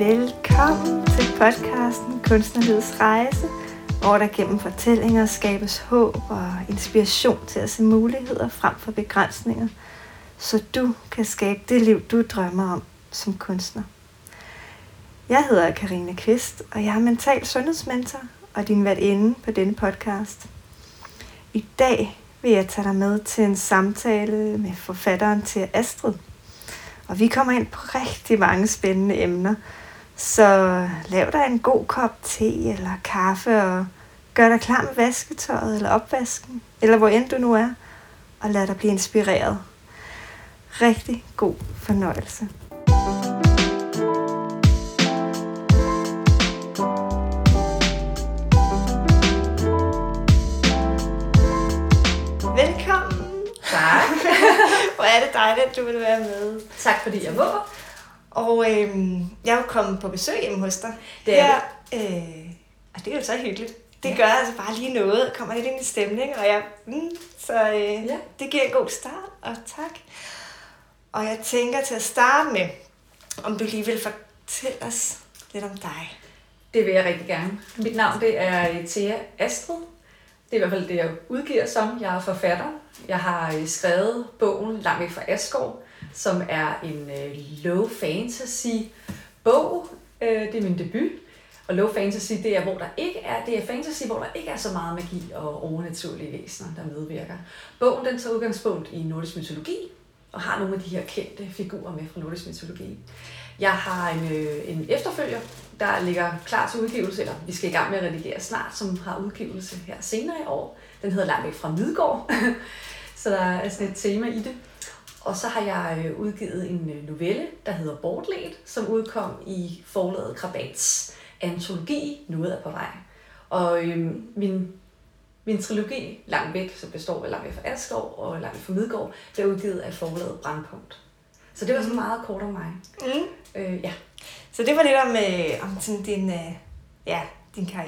Velkommen til podcasten Kunstnerlivets Rejse, hvor der gennem fortællinger skabes håb og inspiration til at se muligheder frem for begrænsninger, så du kan skabe det liv, du drømmer om som kunstner. Jeg hedder Carina Qvist, og jeg er mental sundhedsmentor og din værtinde på denne podcast. I dag vil jeg tage dig med til en samtale med forfatteren Thea Astrid. Og vi kommer ind på rigtig mange spændende emner, så lav dig en god kop te eller kaffe og gør dig klar med vasketøjet eller opvasken, eller hvor end du nu er, og lad dig blive inspireret. Rigtig god fornøjelse. Hvor er det dejligt, at du vil være med. Tak fordi jeg må. Og jeg er jo kommet på besøg hjemme hos dig. Det er her, det. Og det er jo så hyggeligt. Det gør altså bare lige noget. Kommer lidt ind i stemning. Og jeg, det giver en god start. Og tak. Og jeg tænker til at starte med, om du lige vil fortælle os lidt om dig. Det vil jeg rigtig gerne. Mit navn det er Thea Astrid. Det er i hvert fald det, jeg udgiver som. Jeg er forfatter. Jeg har skrevet bogen Langt ikke fra Asgård, som er en low fantasy bog. Det er min debut. Og low fantasy, det er fantasy, hvor der ikke er så meget magi og overnaturlige væsener, der medvirker. Bogen den tager udgangspunkt i nordisk mytologi og har nogle af de her kendte figurer med fra nordisk mytologi. Jeg har en efterfølger, der ligger klar til udgivelse, eller vi skal i gang med at redigere snart, som har udgivelse her senere i år. Den hedder Langt ikke fra Midgård, så der er sådan et tema i det. Og så har jeg udgivet en novelle, der hedder Bortlet, som udkom i forlaget Krabats antologi, noget er på vej. Og min trilogi Langvæk, som består af Langt ikke fra Asgård og Langt ikke fra Midgård, bliver udgivet af forlaget Brændpunkt. Så det var sådan meget kort om mig. Så det var lidt om sådan din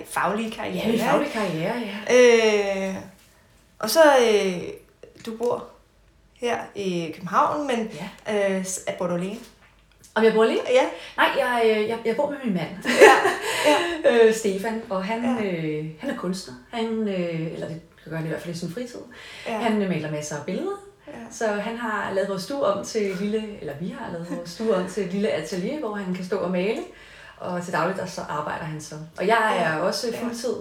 faglige karriere. Ja, min faglige karriere, ja. Og så, du bor her i København, men bor du alene? Om jeg bor alene? Ja. Nej, jeg bor med min mand, Stefan, og han er kunstner. Eller det gør han i hvert fald i sin fritid. Ja. Han maler masser af billeder. Ja. Så han har lavet vores stue om til et lille atelier, hvor han kan stå og male. Og til dagligt så arbejder han så. Og jeg er også fuldtid.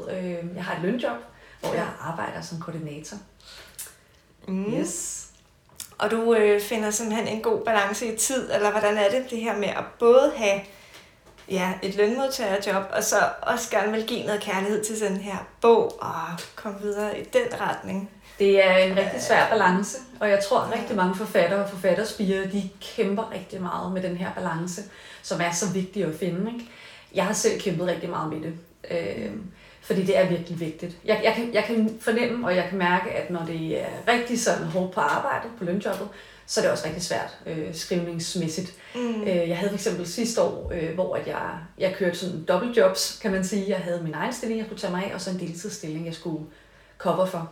Jeg har et lønjob, hvor jeg arbejder som koordinator. Mm. Yes. Og du finder simpelthen en god balance i tid, eller hvordan er det her med at både have et lønmodtagerjob, og så også gerne vil give noget kærlighed til sådan her bog og komme videre i den retning? Det er en rigtig svær balance, og jeg tror, at rigtig mange forfattere og forfatterspirer, de kæmper rigtig meget med den her balance, som er så vigtig at finde. Ikke? Jeg har selv kæmpet rigtig meget med det, fordi det er virkelig vigtigt. Jeg kan fornemme, og jeg kan mærke, at når det er rigtig sådan hårdt på arbejde, på lønjobbet, så er det også rigtig svært skrivningsmæssigt. Mm. Jeg havde for eksempel sidste år, hvor jeg kørte sådan dobbeltjobs, kan man sige. Jeg havde min egen stilling, jeg skulle tage mig af, og så en deltidsstilling, jeg skulle cover for.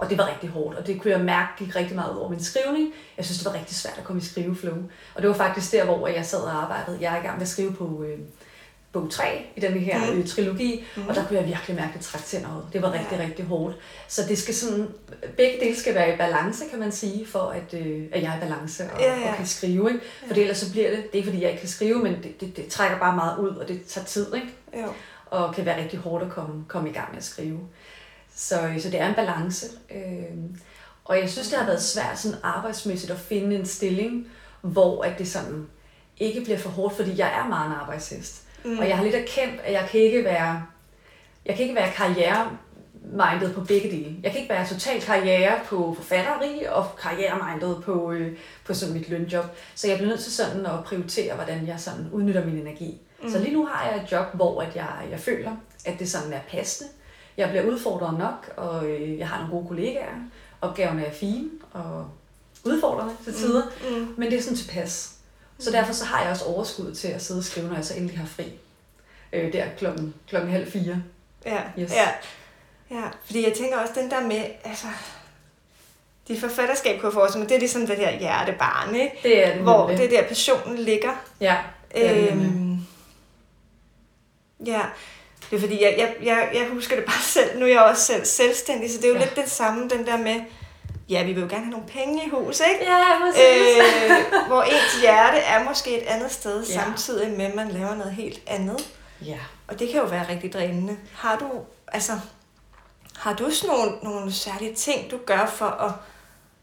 Og det var rigtig hårdt, og det kunne jeg mærke gik rigtig meget ud over min skrivning. Jeg synes, det var rigtig svært at komme i skriveflow. Og det var faktisk der, hvor jeg sad og arbejdede. Jeg er i gang med at skrive på bog 3 i den her trilogi, og der kunne jeg virkelig mærke, det trak tænder ud. Det var rigtig, rigtig hårdt. Så det skal sådan, begge dele skal være i balance, kan man sige, for at jeg er i balance og kan skrive. Ikke? For ellers så bliver det, det er ikke fordi, jeg ikke kan skrive, men det trækker bare meget ud, og det tager tid, ikke? Jo. Og kan være rigtig hårdt at komme i gang med at skrive. Så det er en balance, og jeg synes, det har været svært sådan arbejdsmæssigt at finde en stilling, hvor at det sådan ikke bliver for hårdt, fordi jeg er meget en arbejdshest. Mm. Og jeg har lidt erkendt, at jeg kan ikke være karrieremindet på begge dele. Jeg kan ikke være total karriere på forfatteri og karrieremindet på sådan mit lønjob. Så jeg bliver nødt til sådan at prioritere, hvordan jeg sådan udnytter min energi. Mm. Så lige nu har jeg et job, hvor at jeg føler, at det sådan er passende. Jeg bliver udfordret nok, og jeg har nogle gode kollegaer. Opgaverne er fine og udfordrende til tider, men det er sådan tilpas. Så derfor så har jeg også overskud til at sidde og skrive, når jeg så endelig har fri. Der klokken 15:30. Ja, yes. Ja, fordi jeg tænker også den der med, altså, dit forfatterskab kunne jeg forestille mig, det er ligesom det der hjertebarn, ikke? Det er det. Hvor det der passionen ligger. Ja, det er det. Ja, det er fordi, jeg husker det bare selv. Nu er jeg også selv selvstændig, så det er jo lidt det samme, den der med, ja, vi vil jo gerne have nogle penge i hus, ikke? Ja, præcis. Hvor ens hjerte er måske et andet sted, samtidig med, at man laver noget helt andet. Ja. Og det kan jo være rigtig drænende. Har du sådan nogle særlige ting, du gør for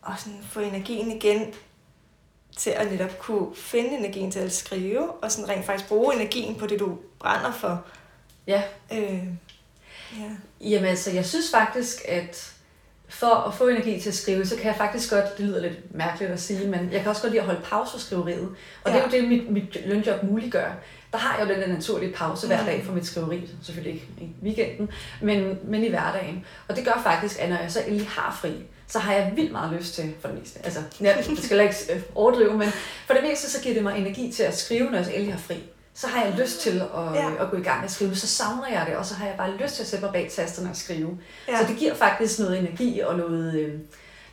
at sådan få energien igen til at netop kunne finde energien til at skrive, og sådan rent faktisk bruge energien på det, du brænder for? Ja. Jamen altså, jeg synes faktisk, at for at få energi til at skrive, så kan jeg faktisk godt, det lyder lidt mærkeligt at sige, men jeg kan også godt lide at holde pause for skriveriet. Og det er jo det, mit lønjob muliggør. Der har jeg jo den der naturlige pause hver dag for mit skriveri, selvfølgelig ikke i weekenden, men i hverdagen. Og det gør faktisk, at når jeg så endelig har fri, så har jeg vildt meget lyst til, for det meste, altså jeg skal ikke overdrive, men for det meste så giver det mig energi til at skrive, når jeg så endelig har fri. Så har jeg lyst til at gå i gang og skrive, så savner jeg det, og så har jeg bare lyst til at sætte mig bag tasterne og skrive. Ja. Så det giver faktisk noget energi og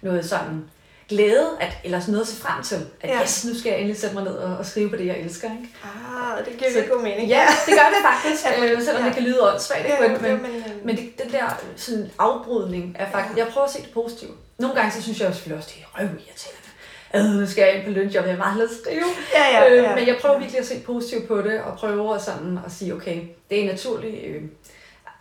noget sådan glæde, eller sådan noget at se frem til, at yes, nu skal jeg endelig sætte mig ned og skrive på det, jeg elsker, ikke? Ah, det giver så, god mening. Ja, det gør det faktisk, selvom det kan lyde åndssvagt, men den der sådan afbrydning er faktisk, jeg prøver at se det positive. Nogle gange så synes jeg selvfølgelig også, det er røvirriterende. Nu skal jeg ind på lønjob, jeg er meget lidt skrive. Men jeg prøver virkelig at se positivt på det, og prøver sådan at sige, okay, det er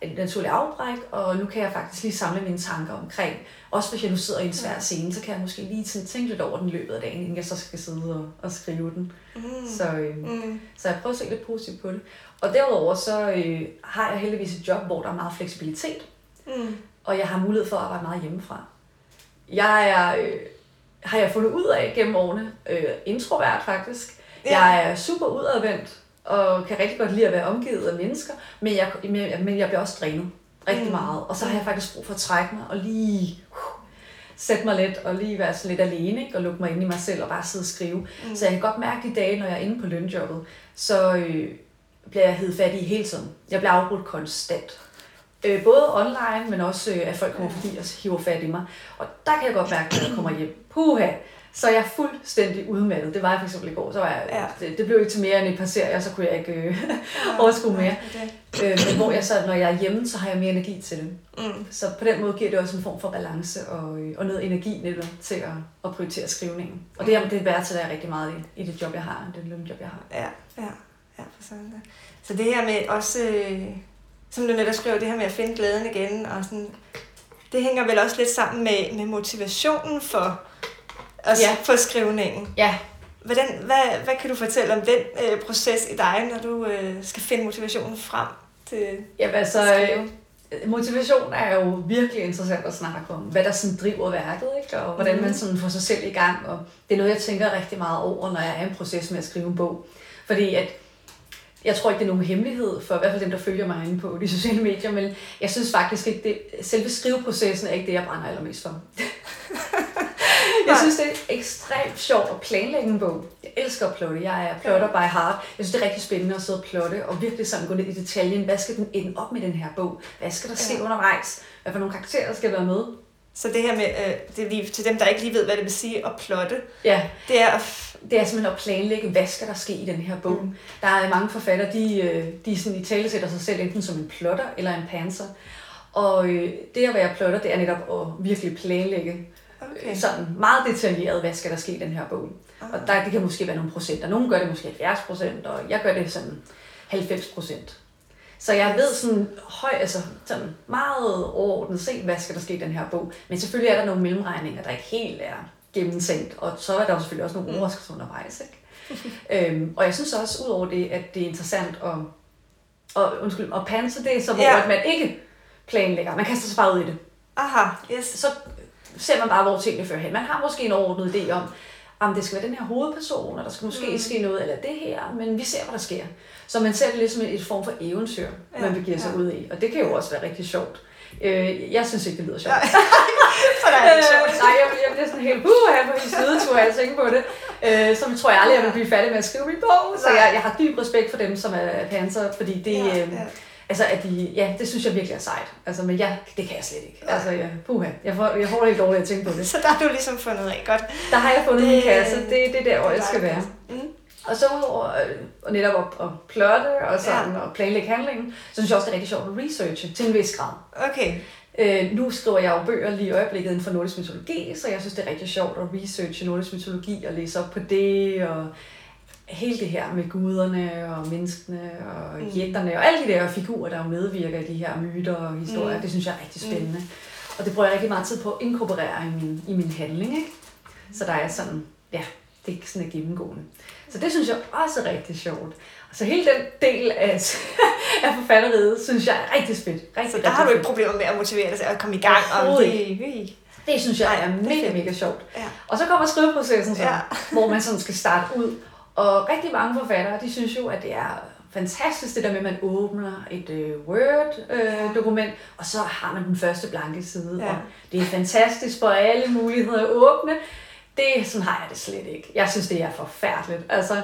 en naturlig afbræk, og nu kan jeg faktisk lige samle mine tanker omkring. Også hvis jeg nu sidder i en svær scene, så kan jeg måske lige tænke lidt over den løbet af dagen, inden jeg så skal sidde og skrive den. Så jeg prøver at se lidt positivt på det. Og derudover så har jeg heldigvis et job, hvor der er meget fleksibilitet, og jeg har mulighed for at arbejde meget hjemmefra. Jeg er... har jeg fundet ud af gennem årene. Introvert faktisk. Ja. Jeg er super udadvendt, og kan rigtig godt lide at være omgivet af mennesker, men jeg bliver også drænet rigtig meget. Og så har jeg faktisk brug for at trække mig og lige sætte mig lidt, og lige være sådan lidt alene, ikke? Og lukke mig ind i mig selv og bare sidde og skrive. Så jeg kan godt mærke de dage, når jeg er inde på lønjobbet, så bliver jeg hevet fat i hele tiden. Jeg bliver afbrudt konstant. Både online, men også at folk kommer forbi og hiver fat i mig. Og der kan jeg godt mærke, når jeg kommer hjem. Puha! Så jeg er fuldstændig udmattet. Det var jeg for eksempel i går. Så var jeg, det blev ikke til mere end et par serier, så kunne jeg ikke overskue mere. Men hvor jeg så, når jeg er hjemme, så har jeg mere energi til det. Så på den måde giver det også en form for balance og noget energi netop til at prioritere skrivningen. Og det værdsætter jeg rigtig meget i det job, jeg har. Det lønjob, jeg har. Ja, for sådan der. Så det her med også... som du netop skriver, det her med at finde glæden igen, og sådan, det hænger vel også lidt sammen med motivationen for skrivningen. Ja. Hvad kan du fortælle om den proces i dig, når du skal finde motivationen frem til at skrive? Motivation er jo virkelig interessant at snakke om, hvad der sådan driver værket, ikke? Og hvordan man sådan får sig selv i gang, og det er noget, jeg tænker rigtig meget over, når jeg er i en proces med at skrive en bog. Fordi at jeg tror ikke, det er nogen hemmelighed for i hvert fald dem, der følger mig inde på de sociale medier, men jeg synes faktisk ikke, selve skriveprocessen er ikke det, jeg brænder allermest for. Jeg synes, det er ekstremt sjovt at planlægge en bog. Jeg elsker at plotte. Jeg er plotter by heart. Jeg synes, det er rigtig spændende at sidde og plotte og virkelig sådan gå ned i detaljen. Hvad skal den ende op med, den her bog? Hvad skal der ske undervejs? Hvad for nogle karakterer skal være med? Så det her med, det er lige, til dem, der ikke lige ved, hvad det vil sige at plotte, det er simpelthen at planlægge, hvad skal der ske i den her bog. Der er mange forfattere, de sådan italesætter sig selv enten som en plotter eller en panser. Og det at være plotter, det er netop at virkelig planlægge sådan meget detaljeret, hvad skal der ske i den her bog. Okay. Og det kan måske være nogle procenter. Nogen gør det måske 70%, og jeg gør det sådan 90%. Så jeg ved sådan sådan meget overordnet set, hvad skal der ske i den her bog. Men selvfølgelig er der nogle mellemregninger, der ikke helt er gennemtænkt. Og så er der selvfølgelig også nogle overraskelser undervejs, ikke? Og jeg synes også, udover det, at det er interessant at panse det, så hvor man ikke planlægger. Man kaster sig bare ud i det. Aha, yes. Så ser man bare, hvor tingene fører hen. Man har måske en overordnet idé om det skal være den her hovedperson, og der skal måske ske noget, eller det her, men vi ser, hvad der sker. Så man ser det lidt som et form for eventyr, man begiver sig ud i, og det kan jo også være rigtig sjovt. Jeg synes ikke, det lyder sjovt. For dig er det sjovt. Nej, jeg bliver sådan helt her på min sidetur, jeg tænker på det. Så tror jeg aldrig, jeg vil blive færdig med at skrive min bog, så jeg har dyb respekt for dem, som er panser, fordi det... det synes jeg virkelig er sejt. Altså, men det kan jeg slet ikke. Altså, jeg får det helt dårligt at tænke på det. Så der har du ligesom fundet af, godt. Der har jeg fundet min kasse. Det er der, hvor jeg skal være. Og så og netop at plotte og sådan, og planlægge handlingen, så synes jeg også, det er rigtig sjovt at researche til en vis grad. Okay. Nu skriver jeg jo bøger lige i øjeblikket inden for nordisk mytologi, så jeg synes, det er rigtig sjovt at researche nordisk mytologi og læse op på det, og hele det her med guderne og menneskene og jætterne og alle de der figurer, der medvirker i de her myter og historier, det synes jeg er rigtig spændende. Og det bruger jeg rigtig meget tid på at inkorporere i min handling, ikke? Så der er sådan, ja, det er ikke sådan et gennemgående. Så det synes jeg også er rigtig sjovt. Og så hele den del af forfatteriet, synes jeg er rigtig spændt. Så der har du ikke problemer med at motivere dig til at komme i gang? Det synes jeg er mega, mega sjovt. Ja. Og så kommer skriveprocessen så, hvor man sådan skal starte ud. Og rigtig mange forfattere, de synes jo, at det er fantastisk det der med, at man åbner et Word-dokument, og så har man den første blanke side. Ja. Og det er fantastisk for alle muligheder at åbne. Det, sådan har jeg det slet ikke. Jeg synes, det er forfærdeligt. Altså,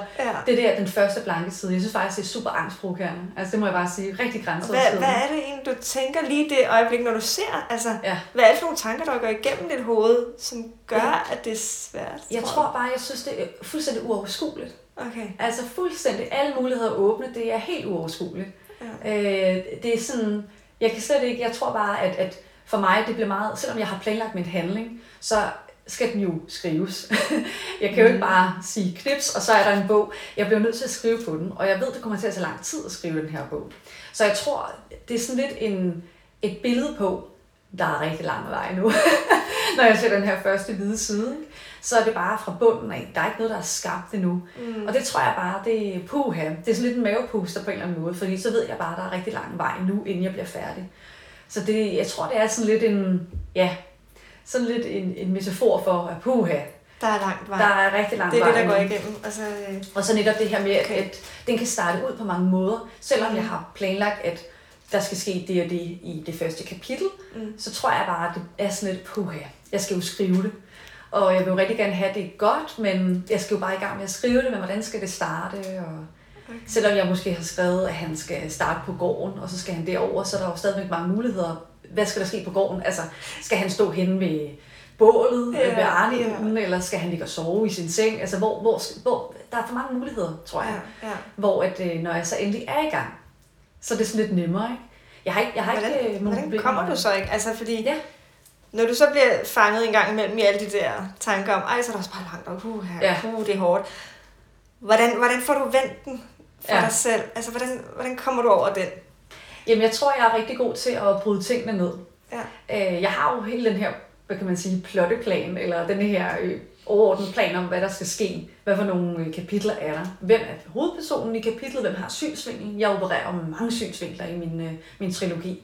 det der, den første blanke side, jeg synes faktisk, det er super angstprovokerende. Altså, det må jeg bare sige. Rigtig grænseoverskridende. Hvad er det egentlig, du tænker lige det øjeblik, når du ser? Altså, hvad er det for nogle tanker, der går igennem dit hoved, som gør, at det er svært? Jeg tror bare, jeg synes, det er fuldstændig uoverskueligt. Okay. Altså, fuldstændig alle muligheder åbne, det er helt uoverskueligt. Ja. Det er sådan, jeg kan slet ikke, jeg tror bare, at for mig, det bliver meget, selvom jeg har planlagt min handling, så skal den jo skrives. Jeg kan jo ikke bare sige knips, og så er der en bog. Jeg bliver nødt til at skrive på den, og jeg ved, det kommer til at tage lang tid at skrive den her bog. Så jeg tror, det er sådan lidt et billede på, der er rigtig lang vej nu, når jeg ser den her første hvide side. Så er det bare fra bunden af. Der er ikke noget, der er skabt endnu. Og det tror jeg bare, det er puha. Det er sådan lidt en mavepuster på en eller anden måde, fordi så ved jeg bare, der er rigtig lang vej nu, inden jeg bliver færdig. Så det, jeg tror, det er sådan lidt en metafor for, at puha, der er langt vej. Der er rigtig langt vej. Det er det, der går igennem. Og så netop det her med, at den kan starte ud på mange måder. Selvom jeg har planlagt, at der skal ske det og det i det første kapitel, så tror jeg bare, at det er sådan lidt, puha, jeg skal jo skrive det. Og jeg vil jo rigtig gerne have det godt, men jeg skal jo bare i gang med at skrive det, men hvordan skal det starte? Og selvom jeg måske har skrevet, at han skal starte på gården, og så skal han derover, så er der jo stadigvæk mange muligheder. Hvad skal der ske på gården? Altså, skal han stå henne ved bålet, ved arneenden, eller skal han ligge og sove i sin seng? Altså, hvor der er for mange muligheder, tror jeg. Ja. Hvor at, når jeg så endelig er i gang, så er det sådan lidt nemmere, ikke? Hvordan kommer du så ikke? Altså, fordi når du så bliver fanget en gang imellem i alle de der tanker om, så er der også bare langt, og det er hårdt. Hvordan får du vendt den for dig selv? Altså, hvordan kommer du over den? Jamen, jeg tror, jeg er rigtig god til at bryde tingene ned. Ja. Jeg har jo hele den her, hvad kan man sige, plotteplan, eller den her overordnede plan om, hvad der skal ske. Hvad for nogle kapitler er der? Hvem er hovedpersonen i kapitlet? Hvem har synsvinklen? Jeg opererer med mange synsvinkler i min trilogi.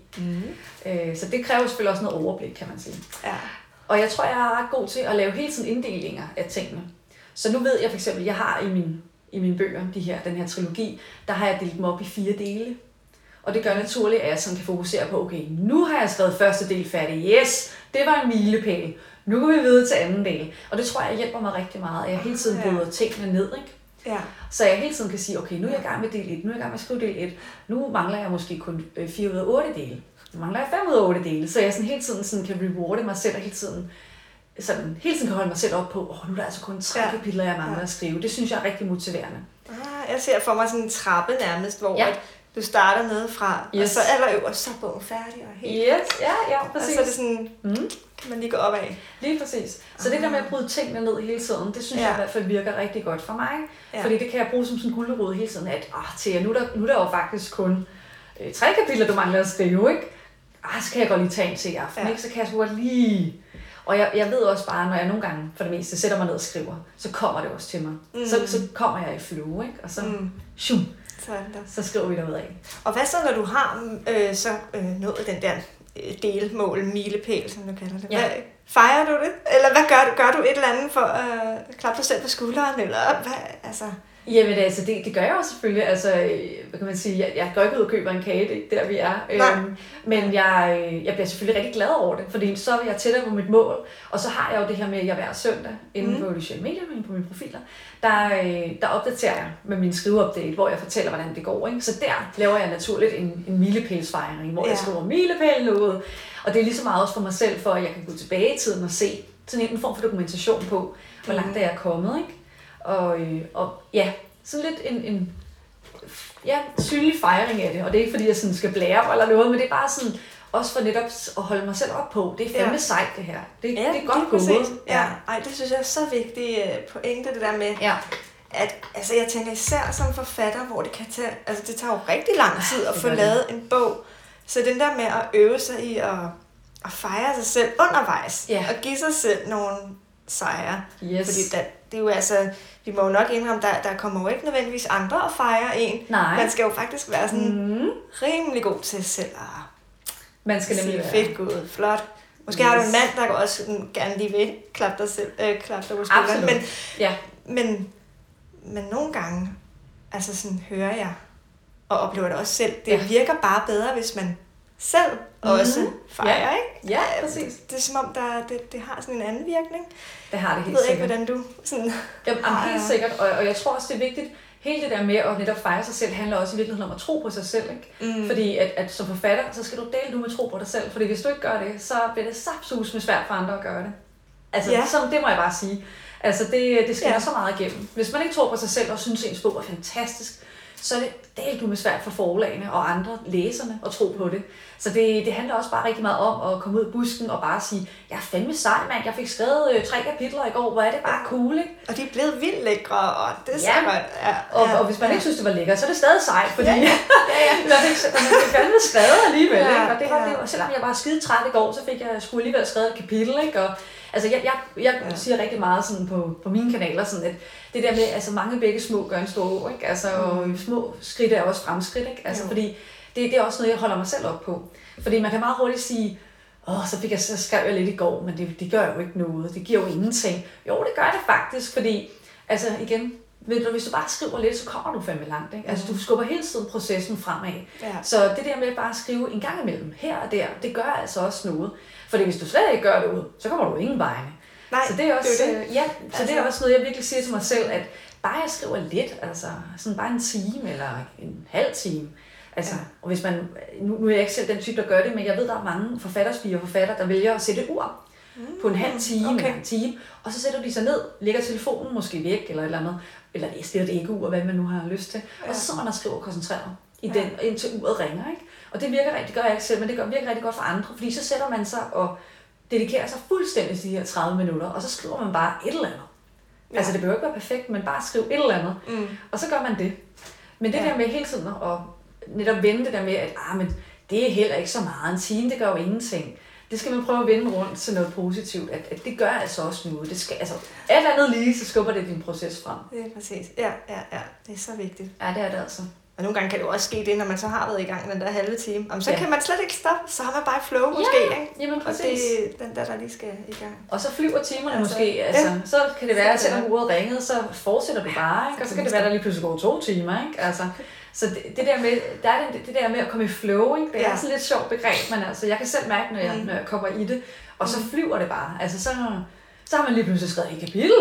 Så det kræver selvfølgelig også noget overblik, kan man sige. Ja. Og jeg tror, jeg er ret god til at lave hele tiden inddelinger af tingene. Så nu ved jeg for eksempel, jeg har i mine bøger, den her trilogi, der har jeg delt dem op i 4 dele. Og det gør naturligt, at jeg sådan kan fokusere på, okay, nu har jeg skrevet første del færdig. Yes, det var en milepæl. Nu går vi videre til anden del. Og det tror jeg hjælper mig rigtig meget, at jeg hele tiden bryder tingene ned, ikke? Ja. Så jeg hele tiden kan sige, okay, nu er jeg i gang med del 1, nu er jeg i gang med at skrive del 1. Nu mangler jeg måske kun 4 ud af 8 dele. Nu mangler jeg 5 ud af 8 dele. Så jeg sådan hele tiden sådan kan rewarde mig selv, og hele tiden kan holde mig selv op på, nu er der altså kun 3 kapitler, jeg mangler at skrive. Det synes jeg er rigtig motiverende. Jeg ser for mig sådan en trappe nærmest, hvor du starter nedefra, og så allerøverst, så er bogen færdig og helt. Ja, præcis. Og så er det sådan, kan man lige gå opad. Lige præcis. Så det der med at bryde tingene ned hele tiden, det synes jeg i hvert fald virker rigtig godt for mig. Ja. Fordi det kan jeg bruge som sådan en gulderod hele tiden, at Thea, nu er der jo faktisk kun 3 kapitler, du mangler at skrive, ikke? Så kan jeg godt lige tage en til i aften, ikke? Så kan jeg sgu godt lige. Og jeg ved også bare, når jeg nogle gange for det meste sætter mig ned og skriver, så kommer det også til mig. Så kommer jeg i flow, ikke? Og så så skriver vi derudad. Og hvad så, når du har nået den der delmål, milepæl, som du kalder det? Ja. Fejrer du det? Eller hvad gør du et eller andet for at klappe dig selv på skulderen? Eller hvad? Altså. Jamen altså, det gør jeg også selvfølgelig. Altså, hvad kan man sige? Jeg går ikke ud og køber en kage, det er der, vi er. Men jeg bliver selvfølgelig rigtig glad over det, fordi så er jeg tættere på mit mål. Og så har jeg jo det her med, at jeg hver søndag, inde på sociale medier, inde på mine profiler, der opdaterer jeg med min skriveupdate, hvor jeg fortæller, hvordan det går. Ikke? Så der laver jeg naturligt en milepælsfejring, hvor jeg skriver milepælen ud. Og det er lige så meget også for mig selv, for at jeg kan gå tilbage i tiden og se sådan en form for dokumentation på, hvor langt er jeg kommet, ikke? Og ja, sådan lidt en ja, sygelig fejring af det, og det er ikke fordi, jeg sådan skal blære op eller noget, men det er bare sådan, også for netop at holde mig selv op på, det er fandme sejt det her. Det er godt gået. Ja. Ej, det synes jeg er så vigtigt pointe, det der med, at altså, jeg tænker især som forfatter, hvor det kan tage, altså det tager jo rigtig lang tid at få lavet en bog, så den der med at øve sig i at fejre sig selv undervejs, og give sig selv nogle sejre, fordi det er jo altså, vi må jo nok indrømme, der kommer jo ikke nødvendigvis andre at fejre en. Nej. Man skal jo faktisk være sådan rimelig god til selv at man skal sige fedt gået, flot. Måske har du en mand, der også gerne lige vil klappe dig selv, klappe dig på skulderen. Men nogle gange, altså sådan hører jeg og oplever det også selv, det virker bare bedre, hvis man selv også fejrer, ikke? Ja, præcis. Det er som om, det har sådan en anden virkning. Det har det helt sikkert. Jeg ved ikke, hvordan du sådan... Jamen, helt sikkert, og jeg tror også, det er vigtigt. Hele det der med at netop fejre sig selv handler også i virkeligheden om at tro på sig selv, ikke? Fordi at som forfatter, så skal du dele med tro på dig selv, fordi hvis du ikke gør det, så bliver det sapsusme svært for andre at gøre det. Altså, det må jeg bare sige. Altså, det skal så meget igennem. Hvis man ikke tror på sig selv og synes, ens bog er fantastisk, så er det delt svært for forlagene og andre læserne at tro på det. Så det handler også bare rigtig meget om at komme ud af busken og bare sige, jeg er fandme sej, mand, jeg fik skrevet 3 kapitler i går, hvor er det bare cool, ikke? Og de er blevet vildt lækre, og det er så godt. Ja. Og hvis man ikke synes, det var lækkert, så er det stadig sejt, fordi man fik fandme skrevet alligevel, ikke? Og det var det, og selvom jeg var skidetræt i går, så fik jeg sgu alligevel skrevet et kapitel, ikke? Og altså, jeg siger rigtig meget sådan på mine kanaler, sådan at det der med, altså mange begge små gør en stor år, ikke? Altså, og små skridt er også fremskridt, ikke? Altså, fordi det er også noget, jeg holder mig selv op på. Fordi man kan meget hurtigt sige, så skrev jeg lidt i går, men det gør jo ikke noget, det giver jo ingenting. Jo, det gør det faktisk, fordi, altså igen, hvis du bare skriver lidt, så kommer du fandme langt, ikke? Altså, du skubber hele tiden processen fremad. Ja. Så det der med bare at skrive en gang imellem, her og der, det gør altså også noget. Fordi hvis du slet ikke gør det ud, så kommer du ingen vegne. Nej, så det er også, det. Så altså, det er også noget, jeg virkelig siger til mig selv, at bare jeg skriver lidt, altså sådan bare en time eller en halv time. Altså, og hvis man, nu er jeg ikke selv den type, der gør det, men jeg ved, der er mange forfatterspiger og forfatter, der vælger at sætte et ur på en halv time eller en time, og så sætter de sig ned, lægger telefonen måske væk eller et eller andet, eller stiller et æggeur, hvad man nu har lyst til, og så sidder man og skriver koncentreret i den, indtil uret ringer, ikke? Og det virker rigtig godt, jeg ikke selv, men det virker rigtig godt for andre, fordi så sætter man sig og dedikerer sig fuldstændig til de her 30 minutter, og så skriver man bare et eller andet. Ja. Altså det behøver ikke være perfekt, men bare skrive et eller andet, og så gør man det. Men det der med hele tiden at netop vende det der med, at men det er heller ikke så meget, en time, det gør jo ingenting. Det skal man prøve at vende rundt til noget positivt, at det gør altså også noget. Det skal, altså alt andet lige, så skubber det din proces frem. Det er præcis. Ja. Det er så vigtigt. Ja, det er det altså. Og nogle gange kan det også ske det, når man så har været i gang den der halve time. Om så kan man slet ikke stoppe, så har man bare flow måske, ikke? Jamen præcis. Og det er den der lige skal i gang. Og så flyver timerne altså, måske, altså. Så kan det være, at selvom uret ringede, så fortsætter du bare, ikke? Og så kan det være, at der lige pludselig går 2 timer, ikke? Altså, så det der med at komme i flow, ikke? Det er sådan lidt sjovt begreb, men altså, jeg kan selv mærke, når jeg kommer i det, og så flyver det bare. Altså så har man lige pludselig skrevet et kapitel,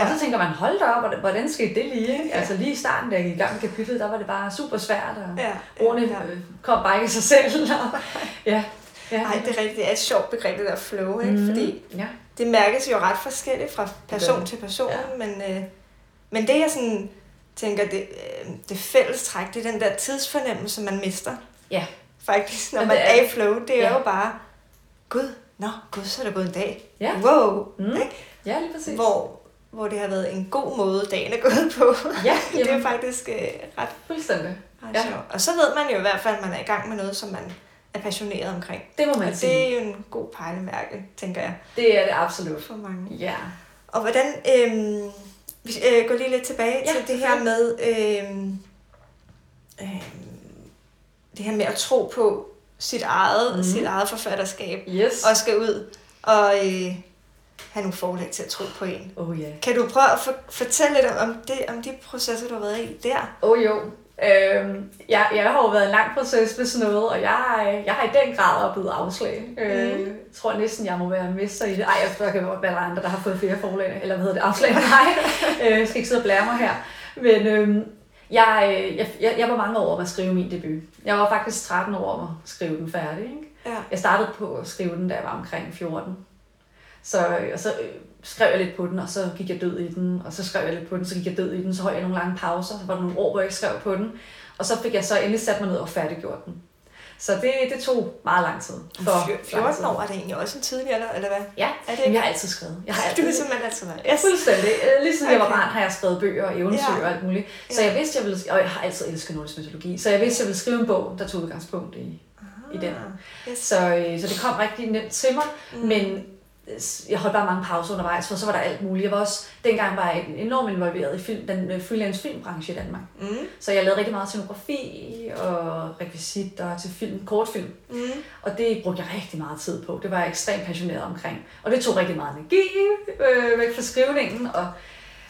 og så tænker man, hold da op, hvordan skete det lige? Ikke? Altså lige i starten, da jeg gik i gang med kapitlet, der var det bare super svært, og ordene kom bare ikke af sig selv. Og, det er rigtigt. Det er et sjovt begreb, det der flow, ikke? Fordi det mærkes jo ret forskelligt fra person til person, men det jeg sådan tænker, det fælles træk, det er den der tidsfornemmelse, man mister. Ja. Faktisk, når man er i flow, det er jo bare, gud, så er der gået en dag. Ja. Wow. Mm. Ja, lige præcis. Hvor det har været en god måde, dagen er gået på. Ja, det er faktisk ret fuldstændig. Ret sjovt. Og så ved man jo i hvert fald, at man er i gang med noget, som man er passioneret omkring. Det må man sige. Det er jo en god pejlemærke, tænker jeg. Det er det absolut. For mange. Ja. Og hvordan... vi går lige lidt tilbage til det her med... det her med at tro på sit eget forfatterskab, og skal ud og have nogle forlag til at tro på en. Kan du prøve at fortælle lidt om de processer, du har været i der? Jeg har jo været en lang proces med sådan noget, og jeg har i den grad oplevet afslag. Jeg tror næsten, jeg må være mester i det. Ej, jeg kan godt være andre, der har fået flere forlag, eller hvad hedder det, afslag? Nej, jeg skal ikke sidde og blære mig her. Men... Jeg var mange år om at skrive min debut. Jeg var faktisk 13 år om at skrive den færdig. Ikke? Ja. Jeg startede på at skrive den, da jeg var omkring 14. Så skrev jeg lidt på den, og så gik jeg død i den, og så skrev jeg lidt på den, så gik jeg død i den, så holdt jeg nogle lange pauser, så var der nogle år, hvor jeg ikke skrev på den, og så fik jeg så endelig sat mig ned og færdiggjort den. Så det tog meget lang tid. For 14 år er det egentlig også en tidlig alder, eller hvad? Ja, er det? Jeg har altid skrevet. Du har simpelthen altid skrevet? Yes. Fuldstændig. Lige siden jeg var barn, har jeg skrevet bøger og eventyr og alt muligt. Så jeg vidste, jeg ville skrive, og jeg har altid elsket nordisk mytologi, så jeg vidste, jeg ville skrive en bog, der tog udgangspunkt i den. Yes. Så det kom rigtig nemt til mig, men jeg holdt bare mange pauser undervejs, for så var der alt muligt. Jeg var også, dengang var jeg enormt involveret i den freelance filmbranche i Danmark. Så jeg lavede rigtig meget scenografi og rekvisitter til film, kortfilm. Og det brugte jeg rigtig meget tid på. Det var jeg ekstremt passioneret omkring. Og det tog rigtig meget energi væk fra skrivningen. Og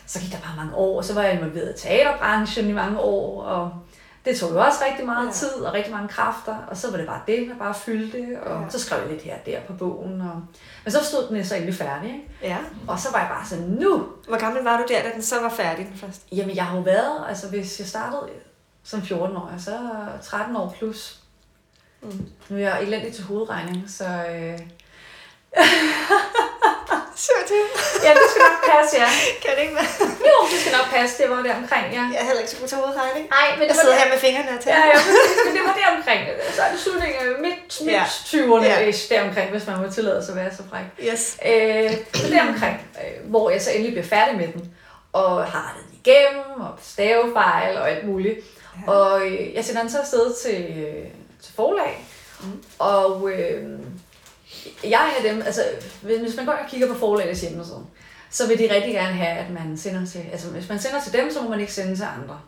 så gik der bare mange år, og så var jeg involveret i teaterbranchen i mange år. Og det tog jo også rigtig meget tid og rigtig mange kræfter, og så var det bare det, der bare fyldte, og så skrev jeg lidt her og der på bogen. Men så stod den så egentlig færdig, ikke? Ja. Og så var jeg bare sådan, nu! Hvor gammel var du der, da den så var færdig den første? Jamen jeg har jo været, altså hvis jeg startede som 14-årig, så 13 år plus. Nu er jeg elendig til hovedregning, så... Ja, det skal nok passe, ja. Kan det ikke være? Jo, det skal nok passe. Det var der omkring, ja. Jeg er heller ikke så god til hovedregning. Nej, men det var der... her med fingrene og tænker. Ja, men det var der omkring. Så er det slutningen af midt 20'erne, der omkring, hvis man må tillade sig at være så fræk. Yes. Så der omkring, hvor jeg så endelig bliver færdig med den. Og har den igennem, og stavefejl og alt muligt. Ja. Og jeg sender den så afsted til forlag. Og... jeg er dem, altså hvis man går og kigger på forlagets hjemmeside, så vil de rigtig gerne have, at man sender til, altså hvis man sender til dem, så må man ikke sende til andre.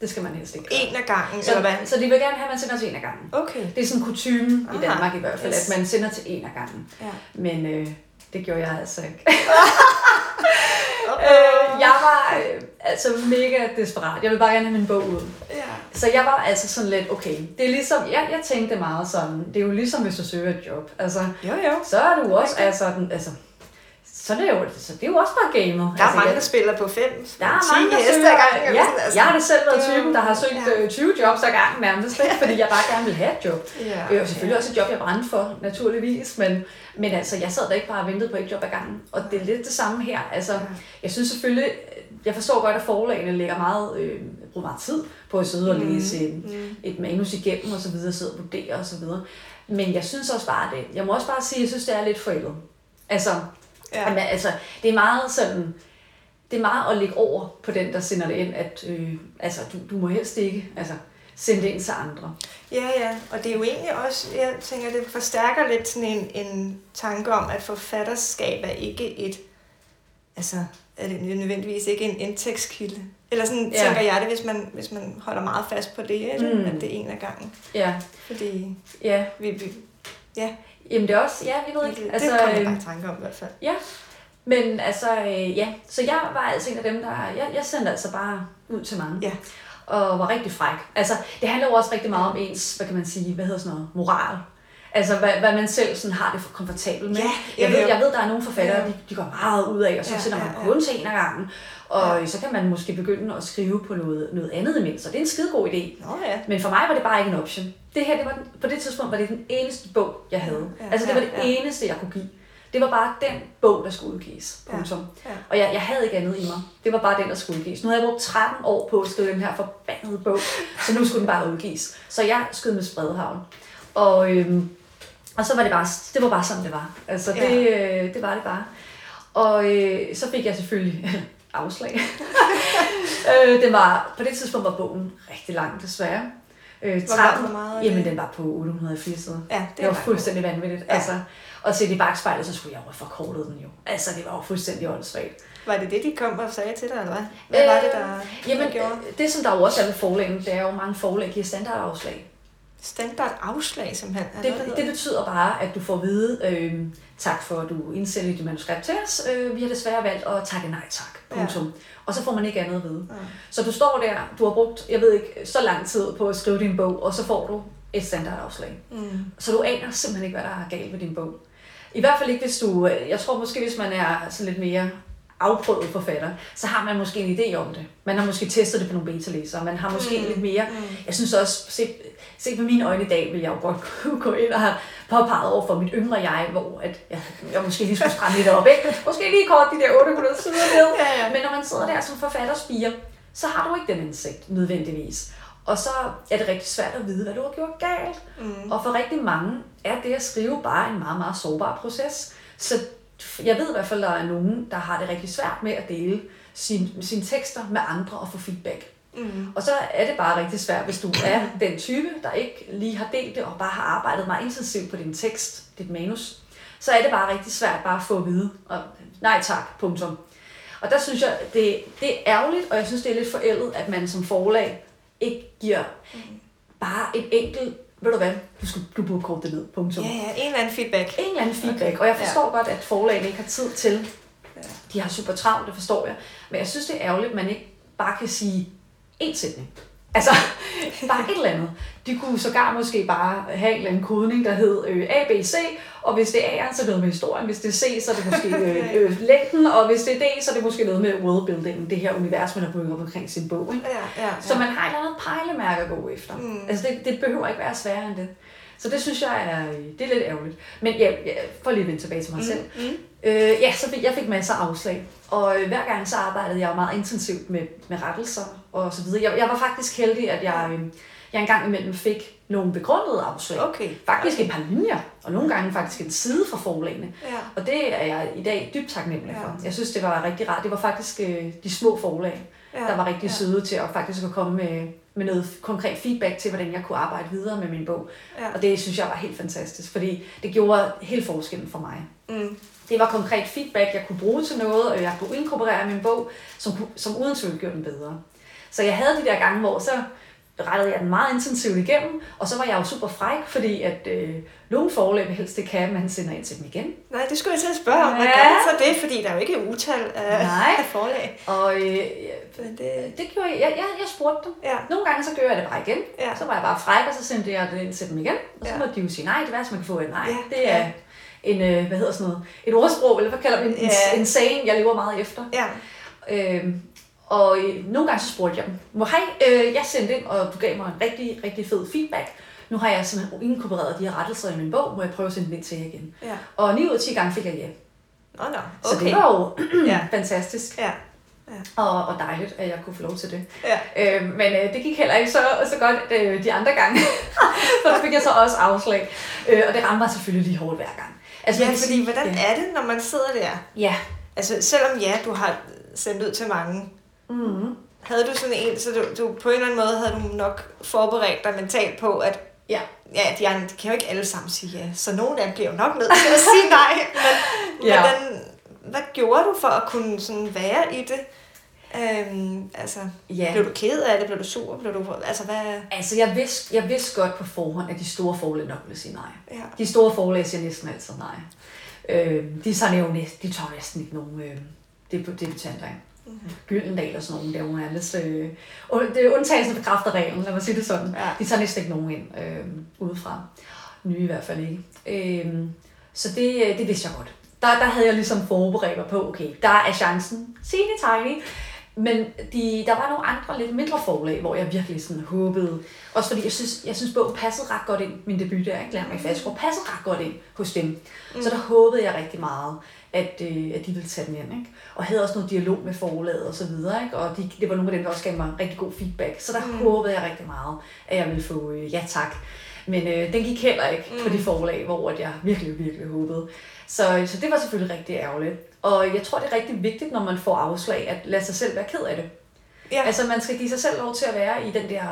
Det skal man helst ikke gøre. En af gangen, eller hvad? Så de vil gerne have, at man sender til en af gangen. Okay. Det er sådan en kutume i Danmark i hvert fald, at man sender til en af gangen. Ja. Men det gjorde jeg altså ikke. Jeg var altså mega desperat. Jeg ville bare gerne have min bog ud. Så jeg var altså sådan lidt, okay, det er ligesom, jeg tænkte meget sådan, det er jo ligesom, hvis du søger et job. Altså, jo. Så er du også, det er jo også bare gamer. Der er mange, der spiller på 5. Der er mange, der søger. Gang, jeg har da selv været typen, der har søgt 20 jobs ad gangen nærmest, fordi jeg bare gerne ville have et job. Det er jo selvfølgelig også et job, jeg brændte for, naturligvis, men altså, jeg sad da ikke bare og ventede på et job ad gangen. Og det er lidt det samme her. Altså, jeg synes selvfølgelig, jeg forstår godt, at forlagene lægger meget, bruger meget tid på at sidde og læse et manus igennem og så videre, sidde og vurdere og så videre. Men jeg synes også bare det. Jeg må også bare sige, at jeg synes, det er lidt forældet. Altså, det er meget sådan, det er meget at lægge over på den, der sender det ind, at du må helst ikke sende det ind til andre. Ja, og det er jo egentlig også, jeg tænker, det forstærker lidt sådan en tanke om, at forfatterskab er ikke et, er det nødvendigvis ikke en indtægtskilde. Eller sådan tænker jeg det, hvis man holder meget fast på det, eller at det er en af gangen. Ja. Fordi jamen det også, vi ved ikke. Det kommer jeg bare tanke om i hvert fald. Ja, men så jeg var altså en af dem, der, jeg sendte altså bare ud til mange. Ja. Og var rigtig fræk. Altså, det handler jo også rigtig meget om ens, moral. Altså, hvad man selv sådan har det for komfortabelt med. Jeg ved, der er nogle forfattere, de går meget ud af, og så sender man kun til en af gangen. Og så kan man måske begynde at skrive på noget andet imens, og det er en skidegod idé. Men for mig var det bare ikke en option. Det her, på det tidspunkt var det den eneste bog, jeg havde. Det var det eneste, jeg kunne give. Det var bare den bog, der skulle udgives. Punktum. Og jeg havde ikke andet i mig. Det var bare den, der skulle udgives. Nu havde jeg brugt 13 år på at skrive den her forbandede bog, så nu skulle den bare udgives. Så jeg skød med spredhavn. Og så var det bare, det var bare sådan, det var. Altså, det var det bare. Og så fik jeg selvfølgelig afslag. På det tidspunkt var bogen rigtig lang, desværre. Hvor var det for meget? Jamen, den var på 804 sider. Ja, det var fuldstændig vanvittigt. Ja. Altså, og set i bagspejlet, så skulle jeg jo have forkortet den jo. Altså, det var jo fuldstændig åndssvagt. Var det det, de kom og sagde til dig, eller hvad? Hvad var det, der gjorde? Det, som der jo også er ved forlægen, det er jo mange forlæg giver standardafslag. Standardafslag, simpelthen? Det betyder bare, at du får at vide, tak for, at du indsendte dit manuskript til os. Vi har desværre valgt at takke nej tak. Punktum. Ja. Og så får man ikke andet at vide. Ja. Så du står der, du har brugt, jeg ved ikke, så lang tid på at skrive din bog, og så får du et standardafslag. Så du aner simpelthen ikke, hvad der er galt med din bog. I hvert fald ikke, hvis du, jeg tror måske, hvis man er sådan lidt mere afprøvet forfatter, så har man måske en idé om det. Man har måske testet det på nogle beta-læsere, man har måske lidt mere. Jeg synes også, set med mine øjne i dag, vil jeg jo godt kunne gå ind og have påpeget over for mit yngre jeg, hvor at jeg måske lige skulle skræmme lidt op, ikke? Måske lige kort de der 800 sider ned. Ja. Men når man sidder der som forfatterspiger, så har du ikke den indsigt nødvendigvis. Og så er det rigtig svært at vide, hvad du har gjort galt. Og for rigtig mange er det at skrive bare en meget, meget sårbar proces. Så jeg ved i hvert fald, der er nogen, der har det rigtig svært med at dele sine tekster med andre og få feedback. Og så er det bare rigtig svært, hvis du er den type, der ikke lige har delt det og bare har arbejdet meget intensivt på din tekst, dit manus. Så er det bare rigtig svært bare at få at vide, og nej tak, punktum. Og der synes jeg, det er ærgerligt, og jeg synes, det er lidt forældet, at man som forlag ikke giver bare et enkelt, ved du hvad, du burde korte det ned, punktum. Ja, en eller anden feedback. En eller anden feedback, og jeg forstår godt, at forlagene ikke har tid til. De har super travlt, det forstår jeg. Men jeg synes, det er ærgerligt, at man ikke bare kan sige én sætning. Altså, bare et eller andet. De kunne sågar måske bare have en eller anden kodning, der hed A, B, C, og hvis det er A'eren, så er det noget med historien, hvis det er C, så er det måske længden, og hvis det er D, så er det måske noget med worldbuilding, det her univers, man har bygget op omkring sin bog. Ikke? Ja. Så man har et eller andet pejlemærke at gå efter. Altså, det behøver ikke være sværere end det. Så det synes jeg det er lidt ærgerligt. Men jeg får lige vende tilbage til mig selv. Jeg fik masser af afslag. Og hver gang så arbejdede jeg jo meget intensivt med rettelser og så videre. Jeg var faktisk heldig, at jeg engang imellem fik nogle begrundede afslag. Okay. Faktisk et par linjer, og nogle gange faktisk en side fra forlagene. Ja. Og det er jeg i dag dybt taknemmelig for. Jeg synes, det var rigtig rart. Det var faktisk de små forlag, der var rigtig søde til at faktisk kunne komme med noget konkret feedback til, hvordan jeg kunne arbejde videre med min bog. Ja. Og det synes jeg var helt fantastisk, fordi det gjorde helt forskellen for mig. Det var konkret feedback, jeg kunne bruge til noget, og jeg kunne inkorporere min bog, som uden tvivl gjorde den bedre. Så jeg havde de der gange, hvor så rettede jeg den meget intensivt igennem, og så var jeg jo super fræk, fordi at nogle forlag helst det kan, man sender ind til dem igen. Nej, det skulle jeg til at spørge om, hvordan så det, fordi der er jo ikke et utal af forlag. Og det gjorde jeg. Jeg spurgte dem. Ja. Nogle gange så gør jeg det bare igen. Ja. Så var jeg bare fræk, og så sendte jeg det ind til dem igen. Og så må de jo sige nej, det værste man kan få et nej. Ja. Det er en, hvad hedder sådan noget, et ordsprog, eller hvad kalder man en saying, jeg lever meget efter. Ja. Og nogle gange så spurgte jeg dem, hej, jeg sendte ind, og du gav mig en rigtig, rigtig fed feedback. Nu har jeg simpelthen inkorporeret de her rettelser i min bog, må jeg prøve at sende den ind til jer igen. Ja. Og 9 ud af 10 gange fik jeg ja. Okay. Så det var jo fantastisk. Ja. Ja. Og dejligt, at jeg kunne få lov til det. Ja. Men det gik heller ikke så godt de andre gange, for der fik jeg så også afslag. Og det rammer mig selvfølgelig lige hårdt hver gang. Altså, fordi hvordan er det, når man sidder der? Ja. Altså selvom du har sendt ud til mange, havde du sådan en, så du på en eller anden måde havde du nok forberedt dig mentalt på, at de andre kan jo ikke alle sammen sige ja, så nogen af dem bliver jo nok nødt til at sige nej. Men hvad gjorde du for at kunne sådan være i det? Blev du ked af det? Blev du sur? Jeg vidste godt på forhånd, at de store forlag nok ville sige nej. Ja. De store forlag siger næsten altid nej. De tager næsten ikke nogen debutanter af. Gyldendal og sådan nogle, der hun er lidt... det er undtagelsen bekræfter reglen, lad mig sige det sådan. Ja. De tager næsten ikke nogen ind udefra. Nye i hvert fald ikke. Så det vidste jeg godt. Der havde jeg ligesom forberedt mig på, okay, der er chancen teeny tiny, men der var nogle andre lidt mindre forlag, hvor jeg virkelig sådan håbede. Også fordi jeg synes bogen passede ret godt ind, min debut der, ikke? Langt ikke fra Asgård, passede ret godt ind hos dem. Så der håbede jeg rigtig meget, at de ville tage den ind, ikke? Og havde også noget dialog med forlaget og så videre, ikke? Og det var nogle af dem, der også gav mig rigtig god feedback. Så der håbede jeg rigtig meget, at jeg ville få ja tak. Men den gik heller ikke på de forlag, hvor jeg virkelig, virkelig håbede. Så det var selvfølgelig rigtig ærgerligt. Og jeg tror, det er rigtig vigtigt, når man får afslag, at lade sig selv være ked af det. Ja. Altså, man skal give sig selv lov til at være i den der,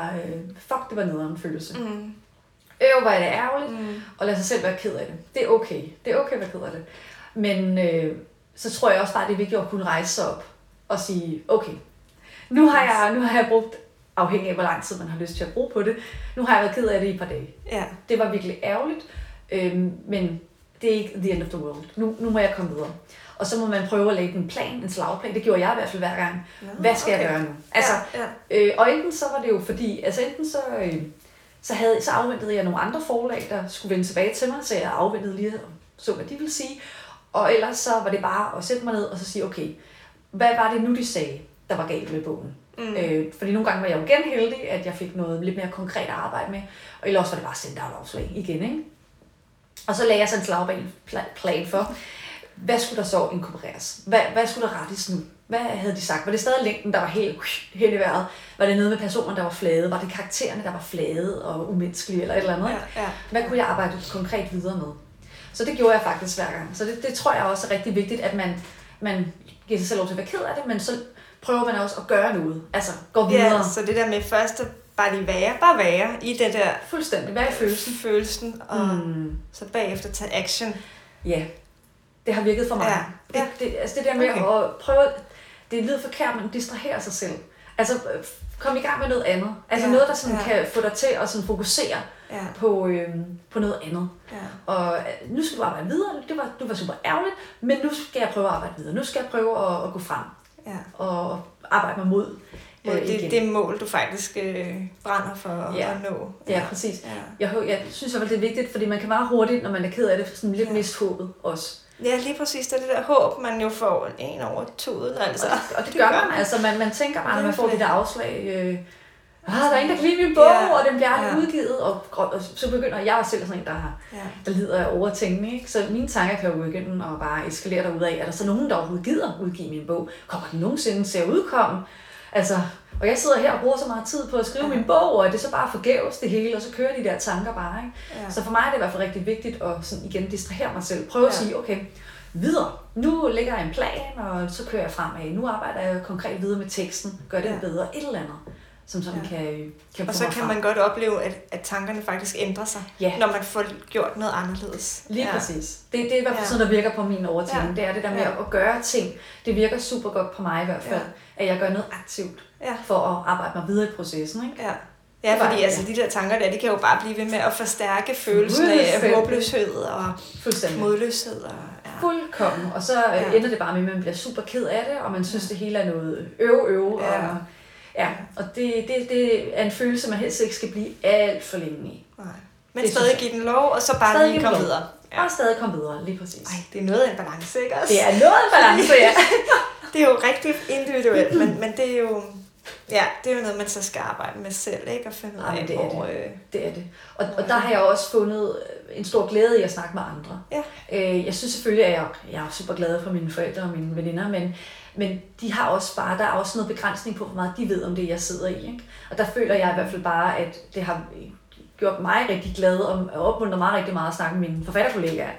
fuck, det var nederen følelse. Hvor er det ærgerligt, og lade sig selv være ked af det. Det er okay. Det er okay at være ked af det. Men så tror jeg også bare, det er vigtigt at kunne rejse sig op og sige, okay, nu har jeg brugt, afhængig af hvor lang tid man har lyst til at bruge på det, nu har jeg været ked af det i et par dage. Ja. Det var virkelig ærgerligt, men det er ikke the end of the world. Nu må jeg komme videre. Og så må man prøve at lægge en plan, en slagplan. Det gjorde jeg i hvert fald hver gang. Ja, hvad skal jeg gøre nu? Altså, og enten så var det jo fordi, altså enten så afventede jeg nogle andre forlag, der skulle vende tilbage til mig, så jeg afventede lige og så, hvad de ville sige. Og ellers så var det bare at sætte mig ned og så sige, okay, hvad var det nu, de sagde, der var galt med bogen? Mm. Fordi nogle gange var jeg jo igen heldig, at jeg fik noget lidt mere konkret at arbejde med, og ellers var det bare sendt afslag igen, ikke? Og så lagde jeg så en slagplan for, hvad skulle der så inkorporeres? Hvad skulle der rettes nu? Hvad havde de sagt? Var det stadig længden, der var helt i vejret? Var det noget med personer, der var flade? Var det karaktererne, der var flade og umenneskelige eller et eller andet? Ja. Hvad kunne jeg arbejde konkret videre med? Så det gjorde jeg faktisk hver gang. Så det tror jeg også er rigtig vigtigt, at man giver sig selv lov til at være ked af det, men så prøver man også at gøre noget. Altså, gå videre. Ja, så det der med først at bare lige være, i det der... Fuldstændig, være i følelsen og så bagefter tage action. Ja, det har virket for mig. Ja. Det der med at prøve... Det er lidt forkert, men distrahere sig selv. Altså, kom i gang med noget andet. Altså noget, der sådan kan få dig til at sådan fokusere på noget andet. Ja. Og nu skal du arbejde videre. Du var super ærgerligt, men nu skal jeg prøve at arbejde videre. Nu skal jeg prøve at gå frem. Ja. Og arbejde mig mod det mål, du faktisk brænder for at nå. Ja, præcis. Ja. Jeg synes i hvert fald, det er vigtigt, fordi man kan meget hurtigt, når man er ked af det, sådan lidt miste håbet også. Ja, lige præcis. Det er det der håb, man jo får en over toget, altså. Og det gør man. Altså, man tænker bare, når man får det der afslag. Der er en, der kan lide min bog, og den bliver udgivet. Og så begynder jeg også selv sådan en, der lider over tingene, ikke? Så mine tanker kan jo igen og bare eskalere derudad. Er der så nogen, der overhovedet gider udgive min bog? Kommer den nogensinde til at udkomme? Altså, og jeg sidder her og bruger så meget tid på at skrive min bog, og det er så bare forgæves det hele, og så kører de der tanker bare, ikke? Ja. Så for mig er det i hvert fald rigtig vigtigt at sådan igen distrahere mig selv. Prøve at sige, okay, videre. Nu lægger jeg en plan, og så kører jeg fremad. Nu arbejder jeg konkret videre med teksten, gør det bedre, et eller andet, som sådan kan og så kan man godt opleve, at tankerne faktisk ændrer sig, når man får gjort noget anderledes. Lige præcis. Det er i hvert fald sådan, der virker på min overtagning. Det er det der med at gøre ting. Det virker super godt på mig i hvert fald, at jeg gør noget aktivt for at arbejde mig videre i processen, ikke? Ja. Ja, fordi altså, de der tanker der, de kan jo bare blive ved med at forstærke følelsen af håbløshed og modløshed. Fuldkommen. Og så ender det bare med, at man bliver super ked af det, og man synes, det hele er noget øve. Ja, og det er en følelse, man helst ikke skal blive alt for længe i. Nej. Men det stadig give den lov, og så bare lige komme videre. Ja. Og stadig komme videre, lige præcis. Ej, det er noget af en balance, ikke også? Det er noget af en balance, Det er jo rigtig individuelt, men det er jo... Ja, det er jo noget, man så skal arbejde med selv, ikke? Og finde ud af, hvor... Det er det. Og der har jeg også fundet en stor glæde i at snakke med andre. Ja. Jeg synes selvfølgelig, at jeg er super glad for mine forældre og mine veninder, men de har også bare... Der er også noget begrænsning på, hvor meget de ved om det, jeg sidder i, ikke? Og der føler jeg i hvert fald bare, at det har gjort mig rigtig glad og opmuntret mig rigtig meget at snakke med mine forfatterkollegaer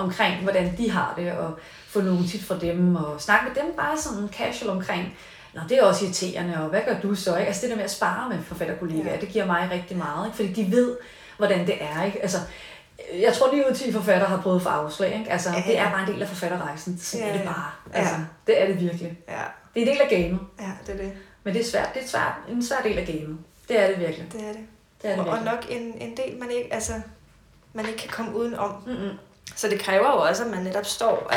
omkring, hvordan de har det, og få nogle tips fra dem, og snakke med dem bare sådan casual omkring... Nå, det er også irriterende, og hvad gør du så? Ikke? Altså det der med at spare med forfatterkollegaer, det giver mig rigtig meget, ikke? Fordi de ved, hvordan det er, ikke? Altså, jeg tror lige ud til forfatter har prøvet for afslag, ikke? Altså, det er bare en del af forfatterrejsen, så er det bare. Altså, det er det virkelig. Ja. Det er en del af gamet. Ja, det er det. Men det er svært, en svær del af gamet. Det er det virkelig. Det er det. Og nok en del, man ikke kan komme udenom. Mm-hmm. Så det kræver jo også, at man netop står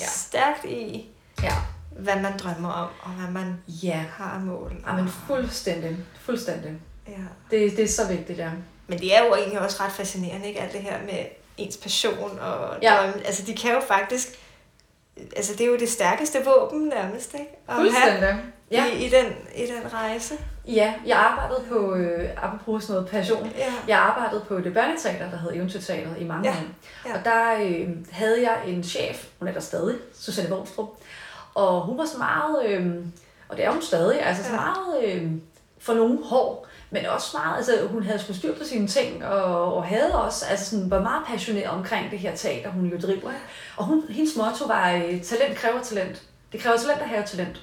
stærkt i... Ja. Hvad man drømmer om, og hvad man har af mål. Ja, men fuldstændig. Ja. Det er så vigtigt, ja. Men det er jo egentlig også ret fascinerende, ikke? Alt det her med ens passion og drømme. Altså, de kan jo faktisk... Altså, det er jo det stærkeste våben nærmest, ikke? At fuldstændig. Ja. I den rejse. Ja, jeg arbejdede på, apropos noget passion, jeg arbejdede på det børneteater, der hed Eventyrteateret i mange år. Ja. Og der havde jeg en chef, hun er der stadig, Susanne Bonstrup. Og hun var så meget, og det er hun stadig, altså så meget for nogle hår, men også meget, altså hun havde sgu styr på sine ting, og havde også, altså sådan var meget passioneret omkring det her teater, hun jo driver. Og hendes motto var, talent kræver talent. Det kræver talent at have talent.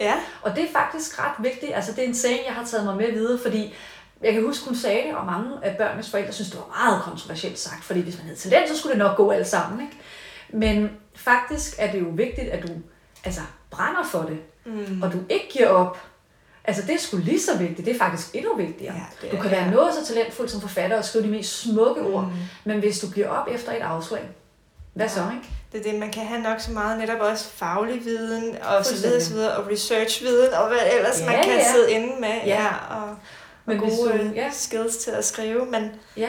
Ja. Og det er faktisk ret vigtigt, altså det er en saying, jeg har taget mig med videre, fordi jeg kan huske, hun sagde det, og mange af børnenes forældre synes, det var meget kontroversielt sagt, fordi hvis man havde talent, så skulle det nok gå alle sammen, ikke? Men faktisk er det jo vigtigt, at du brænder for det, og du ikke giver op. Altså, det er sgu lige så vigtigt. Det er faktisk endnu vigtigere. Ja, du kan være noget så talentfuld som forfatter og skrive de mest smukke ord, men hvis du giver op efter et afslag, hvad så, ikke? Det er det, man kan have nok så meget, netop også faglig viden, og så videre, og research-viden, og hvad ellers man kan sidde inde med, og gode skills til at skrive, men... Ja.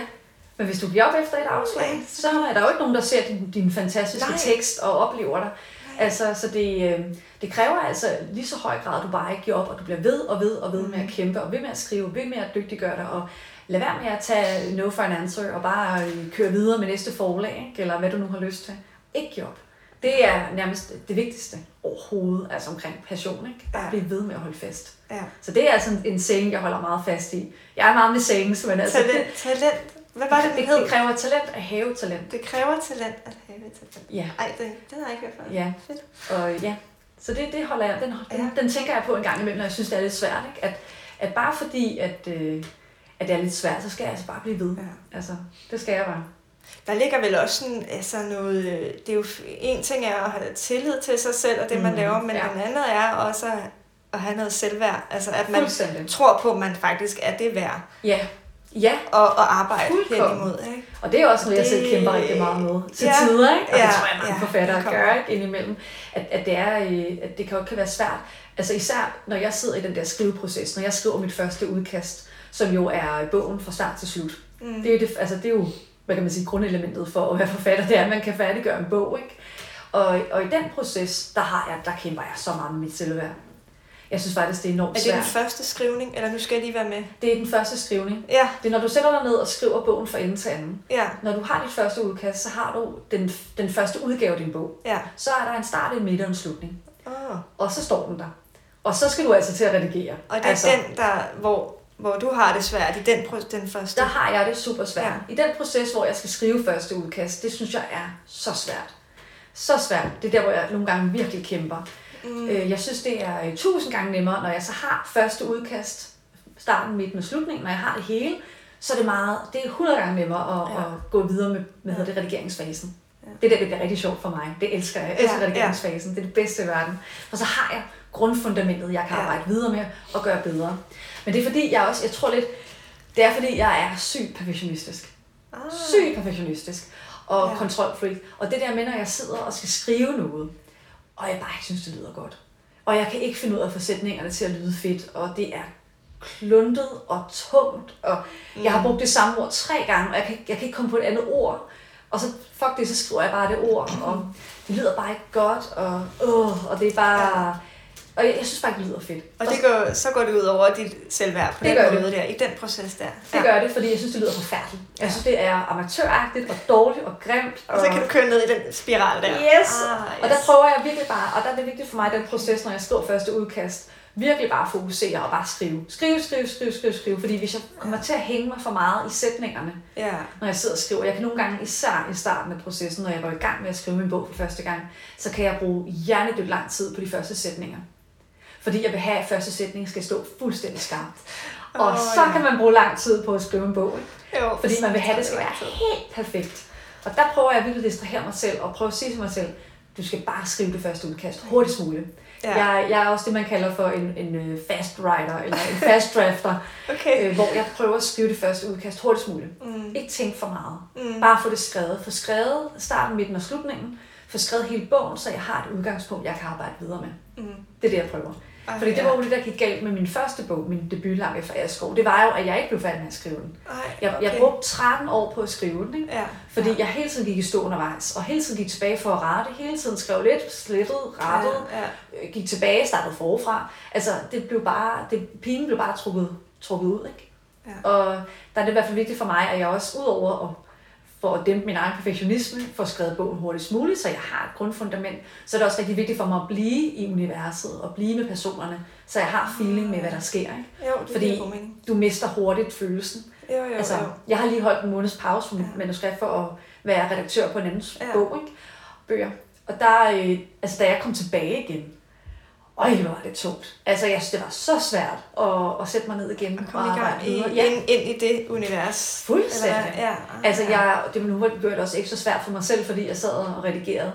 Men hvis du giver op efter et afslag, så er der jo ikke nogen, der ser din fantastiske tekst og oplever dig. Altså, så det kræver altså lige så høj grad, at du bare ikke giver op, og du bliver ved og ved og ved med at kæmpe, og ved med at skrive, ved med at dygtiggøre dig, og lad være med at tage no for an answer, og bare køre videre med næste forlag, ikke? Eller hvad du nu har lyst til. Ikke give op. Det er nærmest det vigtigste overhovedet, altså omkring passion, ikke? Bare blive ved med at holde fast. Ja. Så det er altså en saying, jeg holder meget fast i. Jeg er meget med sayings, men altså... Talent. Hvad var det hed? Det kræver talent at have talent. Det kræver talent at have talent. Ja. Ej, det har jeg ikke hørt. Ja. Fedt. Og ja, så det holder jeg. Den tænker jeg på en gang imellem, når jeg synes, det er lidt svært, ikke? At bare fordi, at det er lidt svært, så skal jeg altså bare blive ved. Ja. Altså, det skal jeg bare. Der ligger vel også sådan, altså noget, det er jo en ting er at have tillid til sig selv og det, man laver, men den anden er også at have noget selvværd. Altså, at man tror på, at man faktisk er det værd. Ja. Ja, og arbejde hen imod. Ikke? Og det er også noget, jeg selv kæmper rigtig meget med til tider, ikke? Og det tror jeg, mange forfattere gør, ikke? Indimellem. At det kan være svært. Altså især, når jeg sidder i den der skriveproces, når jeg skriver mit første udkast, som jo er bogen fra start til slut. Mm. Det er jo, hvad kan man sige, grundelementet for at være forfatter, det er, at man kan færdiggøre en bog, ikke? Og i den proces, der kæmper jeg så meget med mit selvværd. Jeg synes faktisk, det er enormt svært. Er det den første skrivning, eller nu skal jeg lige være med? Det er den første skrivning. Ja. Det er, når du sætter dig ned og skriver bogen fra ende til anden. Ja. Når du har dit første udkast, så har du den første udgave af din bog. Ja. Så er der en start, en midt og en slutning. Oh. Og så står den der. Og så skal du altså til at redigere. Og det er altså, den, der, hvor du har det svært i den første? Der har jeg det super svært. Ja. I den proces, hvor jeg skal skrive første udkast, det synes jeg er så svært. Så svært. Det er der, hvor jeg nogle gange virkelig kæmper. Mm. Jeg synes, det er 1000 gange nemmere, når jeg så har første udkast, starten, midten og slutningen, når jeg har det hele, så er det meget, det er 100 gange nemmere at gå videre med redigeringsfasen. Ja. Det er der, det bliver rigtig sjovt for mig. Det elsker jeg. Jeg elsker redigeringsfasen. Det er det bedste i verden. Og så har jeg grundfundamentet, jeg kan arbejde videre med og gøre bedre. Men det er fordi, jeg er sygt perfektionistisk. Ah. Sygt perfektionistisk. Og kontrolfreak. Og det der med, når jeg sidder og skal skrive noget, og jeg bare ikke synes, det lyder godt. Og jeg kan ikke finde ud af forsætningerne til at lyde fedt, og det er kluntet og tungt, og jeg har brugt det samme ord 3 gange, og jeg kan ikke komme på et andet ord. Og så, fuck det, så skriver jeg bare det ord, og det lyder bare ikke godt, og det er bare... Og jeg synes bare, det lyder fedt. Og så går det ud over dit selvværd på den måde der, i den proces der. Det gør det, fordi jeg synes, det lyder forfærdeligt. Jeg synes, det er amatøragtigt og dårligt og grimt. Og så kan du køre ned i den spiral der. Yes! Og der prøver jeg virkelig bare, og der er det vigtigt for mig, den proces, når jeg skriver første udkast, virkelig bare fokusere og bare skrive. Skrive. Fordi hvis jeg kommer til at hænge mig for meget i sætningerne, når jeg sidder og skriver, jeg kan nogle gange, især i starten af processen, når jeg går i gang med at skrive min bog for første gang, så kan jeg bruge hjernedødt lang tid på de første sætninger. Fordi jeg vil have, at første sætning skal stå fuldstændig skarpt. Og så kan man bruge lang tid på at skrive en bog. Jo, fordi man vil have, at det skal være helt perfekt. Og der prøver jeg virkelig at distrahere mig selv og prøve at sige til mig selv, du skal bare skrive det første udkast hurtigst muligt. Ja. Jeg er også det, man kalder for en fast writer eller en fast drafter, hvor jeg prøver at skrive det første udkast hurtigst muligt. Mm. Ikke tænke for meget. Mm. Bare få det skrevet. Få skrevet starten, midten og slutningen. Få skrevet hele bogen, så jeg har et udgangspunkt, jeg kan arbejde videre med. Mm. Det er det, jeg prøver. Fordi det var jo det, der gik galt med min første bog, min debut Langt fra Asgård. Det var jo, at jeg ikke blev færdig med at skrive den. Jeg brugte 13 år på at skrive den, ikke? Ja. Fordi jeg hele tiden gik i stå undervejs, og hele tiden gik tilbage for at rette, hele tiden skrev lidt, slettede, rettede, gik tilbage, startede forfra. Altså, pinen blev bare trukket ud, ikke? Ja. Og der er det i hvert fald vigtigt for mig, at jeg også udover for at dæmpe min egen perfektionisme, for at skrive bogen hurtigst muligt, så jeg har et grundfundament, så er det også rigtig vigtigt for mig at blive i universet og blive med personerne, så jeg har feeling med, hvad der sker. Ikke? Jo, fordi du mister hurtigt følelsen. Jo. Altså, jeg har lige holdt en måneds pause med manuskript for at være redaktør på en andens bog, ikke? Bøger. Og da jeg kom tilbage igen, det var det tungt. Altså, jeg synes, det var så svært at sætte mig ned igen. Og komme i gang ind i det univers. Fuldstændig. Altså, nu var det også ikke så svært for mig selv, fordi jeg sad og redigerede,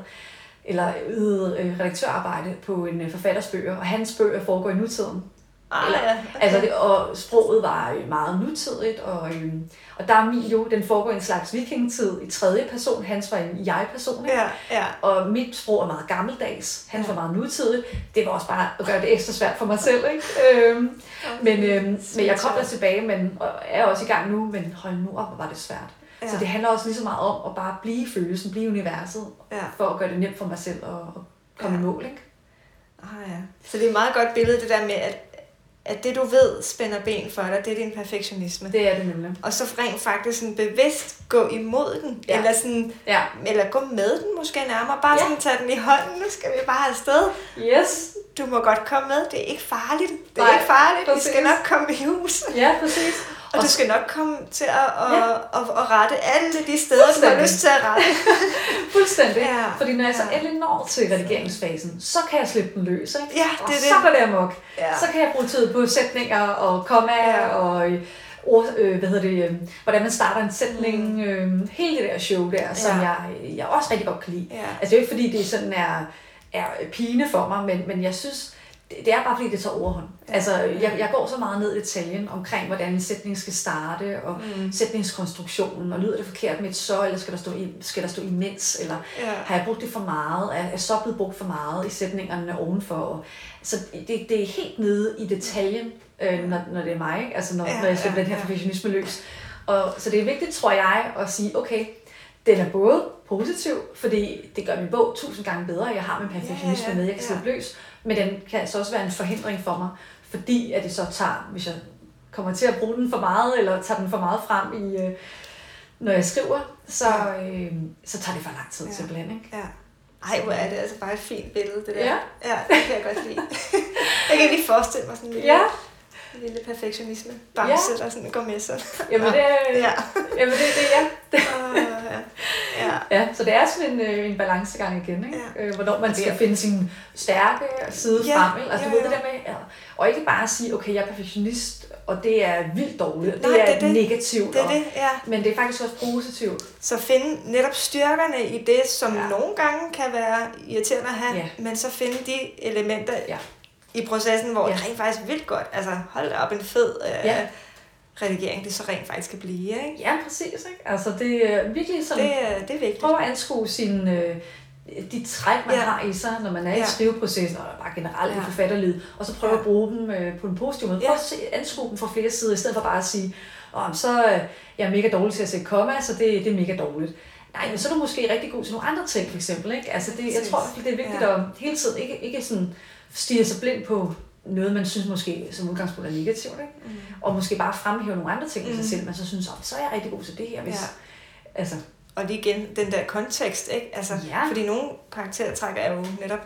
eller ydede redaktørarbejde på en forfatters bøger, og hans bøger foregår i nutiden. Og sproget var meget nutidigt, og der er min jo, den foregår i en slags vikingetid i tredje person, hans var en jeg-person, og mit sprog er meget gammeldags, hans var meget nutidigt, det var også bare at gøre det ekstra svært for mig selv, ikke? Men jeg kom der tilbage, men og er også i gang nu, men hold nu op, hvor var det svært. Ja. Så det handler også lige så meget om at bare blive følelsen, blive universet, for at gøre det nemt for mig selv at komme i mål, ikke? Ah, ja. Så det er et meget godt billede, det der med, at det du ved spænder ben for dig, det er din perfektionisme. Det er det nemlig. Og så rent faktisk sådan bevidst gå imod den, ja. Eller sådan, ja. Eller gå med den måske nærmere, bare ja. Sådan tage den i hånden, nu skal vi bare afsted. Yes. Du må godt komme med, det er ikke farligt. Det er ikke farligt, præcis. Vi skal nok komme i hus. Ja, præcis. Og du skal nok komme til at rette alle de steder, du har lyst til at rette. Fuldstændig. Ja. Fordi når jeg så endelig når til redigeringsfasen, så kan jeg slippe den løs. Ikke? Ja, det er det. Så går det amok. Ja. Så kan jeg bruge tid på sætninger og kommaer og ord, hvordan man starter en sætning. Hele det der show der, som jeg også rigtig godt kan lide. Ja. Altså det er jo ikke fordi, det sådan er pine for mig, men jeg synes... Det er bare fordi, det tager overhånd. Ja. Altså, jeg går så meget ned i detaljen omkring, hvordan en sætning skal starte, og sætningskonstruktionen, og lyder det forkert med et så, eller skal der stå imens, eller har jeg brugt det for meget, er så blevet brugt for meget i sætningerne ovenfor. Og, så det er helt nede i detaljen, når det er mig, ikke? Altså når jeg slipper den her perfektionisme løs. Og, så det er vigtigt, tror jeg, at sige, okay, den er både positiv, fordi det gør min bog 1000 gange bedre, jeg har min perfektionisme med, jeg kan slippe løs, men den kan altså også være en forhindring for mig, fordi at det så tager, hvis jeg kommer til at bruge den for meget, eller tager den for meget frem, i, når jeg skriver, så tager det for lang tid simpelthen. Ikke? Ja. Ej, hvor er det altså bare et fint billede, det der. Ja, det kan jeg godt lide. Jeg kan lige forestille mig sådan en lille, lille perfektionisme. Bamse, der sådan går med sig. Jamen det Ja, så det er sådan en balancegang igen, ikke? Hvornår man skal finde sin stærke side frem, altså du ved det der med, og ikke bare sige, okay, jeg er perfektionist, og det er vildt dårligt, det er negativt, men det er faktisk også positivt. Så finde netop styrkerne i det, som nogle gange kan være irriterende at have, men så finde de elementer i processen, hvor det rent faktisk vildt godt, altså hold da op en fed... redigering, det så rent faktisk kan blive, ikke? Ja, præcis, ikke? Altså, det er virkelig sådan... Det er vigtigt. Prøv at anskue de træk, man har i sig, når man er i skriveprocessen, og bare generelt i forfatterlivet, og så prøve at bruge dem på en positiv måde. Prøv at anskue dem fra flere sider, i stedet for bare at sige, jeg er mega dårlig til at sætte komma, så det er mega dårligt. Nej, men så er du måske rigtig god til nogle andre ting, for eksempel, ikke? Altså, jeg tror, det er vigtigt at hele tiden ikke sådan stirre sig blind på... noget, man synes måske som udgangspunkt er negativt, ikke? Og måske bare fremhæve nogle andre ting i sig selv, man så synes, så er jeg rigtig god til det her. Hvis... Ja. Altså. Og lige igen, den der kontekst, ikke? Altså, fordi nogle karaktertræk er jo netop